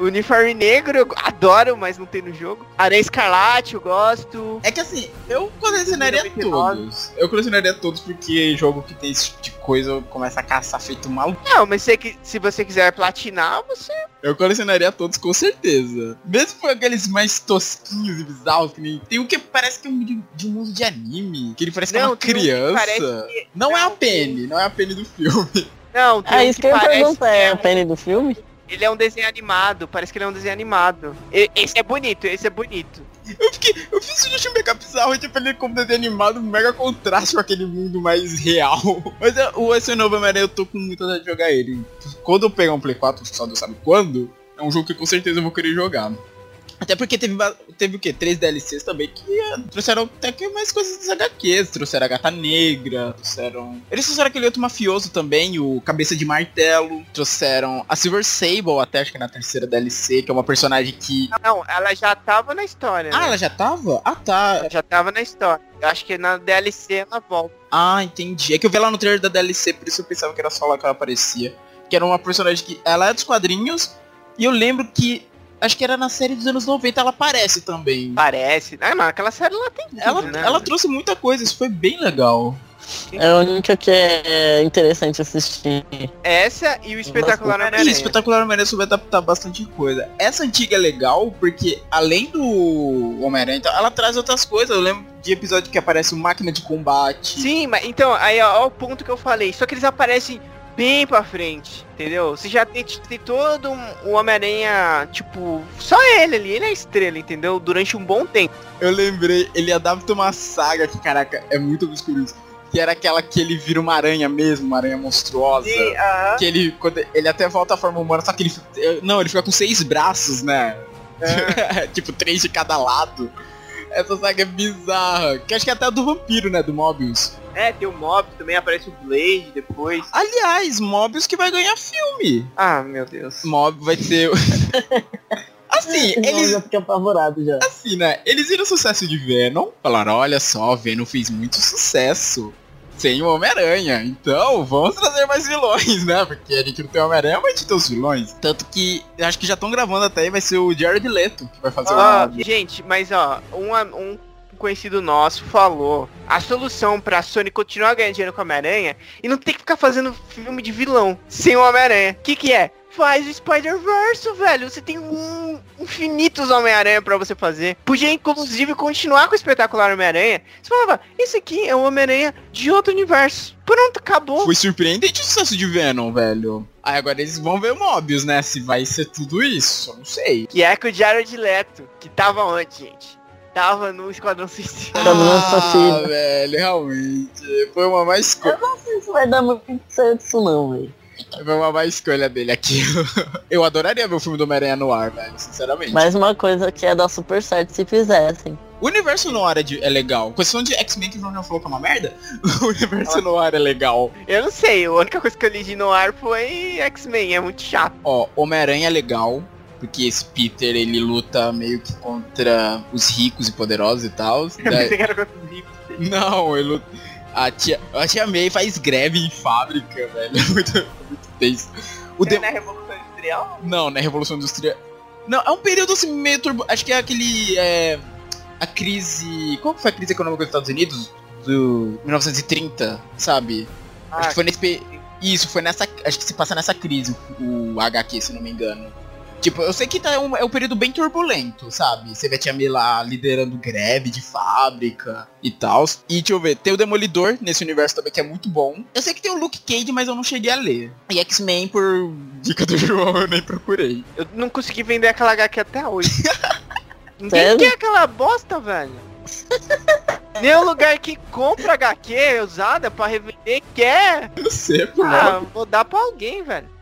uniforme negro eu adoro, mas não tem no jogo. Aranha Escarlate eu gosto. É que assim, eu colecionaria todos. Eu colecionaria todos porque jogo que tem esse tipo de coisa começa a caçar feito maluco. Não, mas se você quiser platinar, você... Eu colecionaria todos com certeza. Mesmo por aqueles mais tosquinhos e bizarros que nem... Tem um que parece que é de um mundo de anime. Que ele parece que é uma criança. Que... Não é a Penny, não é a Penny do filme. Não, tem isso que eu pergunto, é a Penny do filme? Ele é um desenho animado, parece que ele é um desenho animado. Esse é bonito. Eu fiz um mega bizarro, tipo, ele como desenho animado, mega contraste com aquele mundo mais real. Mas esse novo Homem-Aranha, eu tô com muita vontade de jogar ele. Quando eu pegar um Play 4, só Deus sabe quando, é um jogo que com certeza eu vou querer jogar. Até porque teve o quê? 3 DLCs também que trouxeram até que mais coisas dos HQs. Trouxeram a Gata Negra, trouxeram... Eles trouxeram aquele outro mafioso também, o Cabeça de Martelo. Trouxeram a Silver Sable, até acho que é na terceira DLC, que é uma personagem que... Não, ela já tava na história. Ah, né? Ela já tava? Ah, tá. Ela já tava na história. Eu acho que na DLC ela volta. Ah, entendi. É que eu vi ela no trailer da DLC, por isso eu pensava que era só lá que ela aparecia. Que era uma personagem que... Ela é dos quadrinhos, e eu lembro que... Acho que era na série dos anos 90, ela aparece também. Parece. Ah, mas aquela série lá tem tudo, né? Ela trouxe muita coisa, isso foi bem legal. É a única que é interessante assistir. Essa e o Espetacular Homem-Aranha. E o Espetacular Homem-Aranha soube adaptar bastante coisa. Essa antiga é legal, porque além do Homem-Aranha, então, ela traz outras coisas. Eu lembro de episódio que aparece o Máquina de Combate. Sim, mas então, aí ó o ponto que eu falei. Só que eles aparecem... bem pra frente, entendeu? Você já tem todo um Homem-Aranha, tipo, só ele ali, ele é estrela, entendeu? Durante um bom tempo. Eu lembrei, ele adapta uma saga que, caraca, é muito obscuro. Que era aquela que ele vira uma aranha mesmo, uma aranha monstruosa. Sim, que ele até volta à forma humana, só que ele... Não, ele fica com 6 braços, né? É. Tipo, 3 de cada lado. Essa saga é bizarra. Que acho que é até a do vampiro, né? Do Mobius. É, tem o Mobius, também aparece o Blade depois. Aliás, Mobius que vai ganhar filme. Ah, meu Deus. Mobius vai ter... Assim, eles... já fica apavorado já. Assim, né? Eles viram o sucesso de Venom. Falaram, olha só, Venom fez muito sucesso sem o Homem-Aranha. Então, vamos trazer mais vilões, né? Porque a gente não tem o Homem-Aranha, mas a gente tem os vilões. Tanto que, acho que já estão gravando até aí, vai ser o Jared Leto que vai fazer o... Gente, mas ó, um conhecido nosso falou, a solução pra Sony continuar ganhando dinheiro com o Homem-Aranha e não ter que ficar fazendo filme de vilão sem o Homem-Aranha. Que é? Faz o Spider-Verse, velho. Você tem infinitos Homem-Aranha pra você fazer. Podia, inclusive, continuar com o Espetacular Homem-Aranha. Você falava, esse aqui é um Homem-Aranha de outro universo. Pronto, acabou. Foi surpreendente o sucesso de Venom, velho. Aí agora eles vão ver o Mobius, né? Se vai ser tudo isso, eu não sei. Que é com o Jared Leto, que tava onde, gente? Tava no Esquadrão Suicida. Ah, velho, realmente. Foi uma mais... Eu não sei se vai dar muito certo isso não, velho. Foi uma má escolha dele aqui. Eu adoraria ver o filme do Homem-Aranha no ar, velho, sinceramente. Mas uma coisa que ia dar super certo se fizessem. O universo no ar é legal. Questão de X-Men que o João já falou que é uma merda. O universo no ar é legal. Eu não sei, a única coisa que eu li de no ar foi X-Men, é muito chato. Ó, Homem-Aranha é legal. Porque esse Peter, ele luta meio que contra os ricos e poderosos e tal. Eu pensei que era contra os ricos. Não, ele luta... A tia May faz greve em fábrica, velho. É muito tenso. Não é Revolução Industrial? Não, não é Revolução Industrial. Não, é um período assim meio turbo... Acho que é aquele... A crise... Qual foi a crise econômica dos Estados Unidos? Do 1930, sabe? Acho que foi nesse... Isso, foi nessa... Acho que se passa nessa crise, o HQ, se não me engano. Tipo, eu sei que tá é um período bem turbulento, sabe? Você vê a Tia May lá liderando greve de fábrica e tal. E deixa eu ver, tem o Demolidor nesse universo também, que é muito bom. Eu sei que tem o Luke Cage, mas eu não cheguei a ler. E X-Men, por dica do João, eu nem procurei. Eu não consegui vender aquela HQ até hoje. Ninguém quer aquela bosta, velho. Nem o lugar que compra HQ usada pra revender quer. Eu sei, pô. Ah, vou dar pra alguém, velho.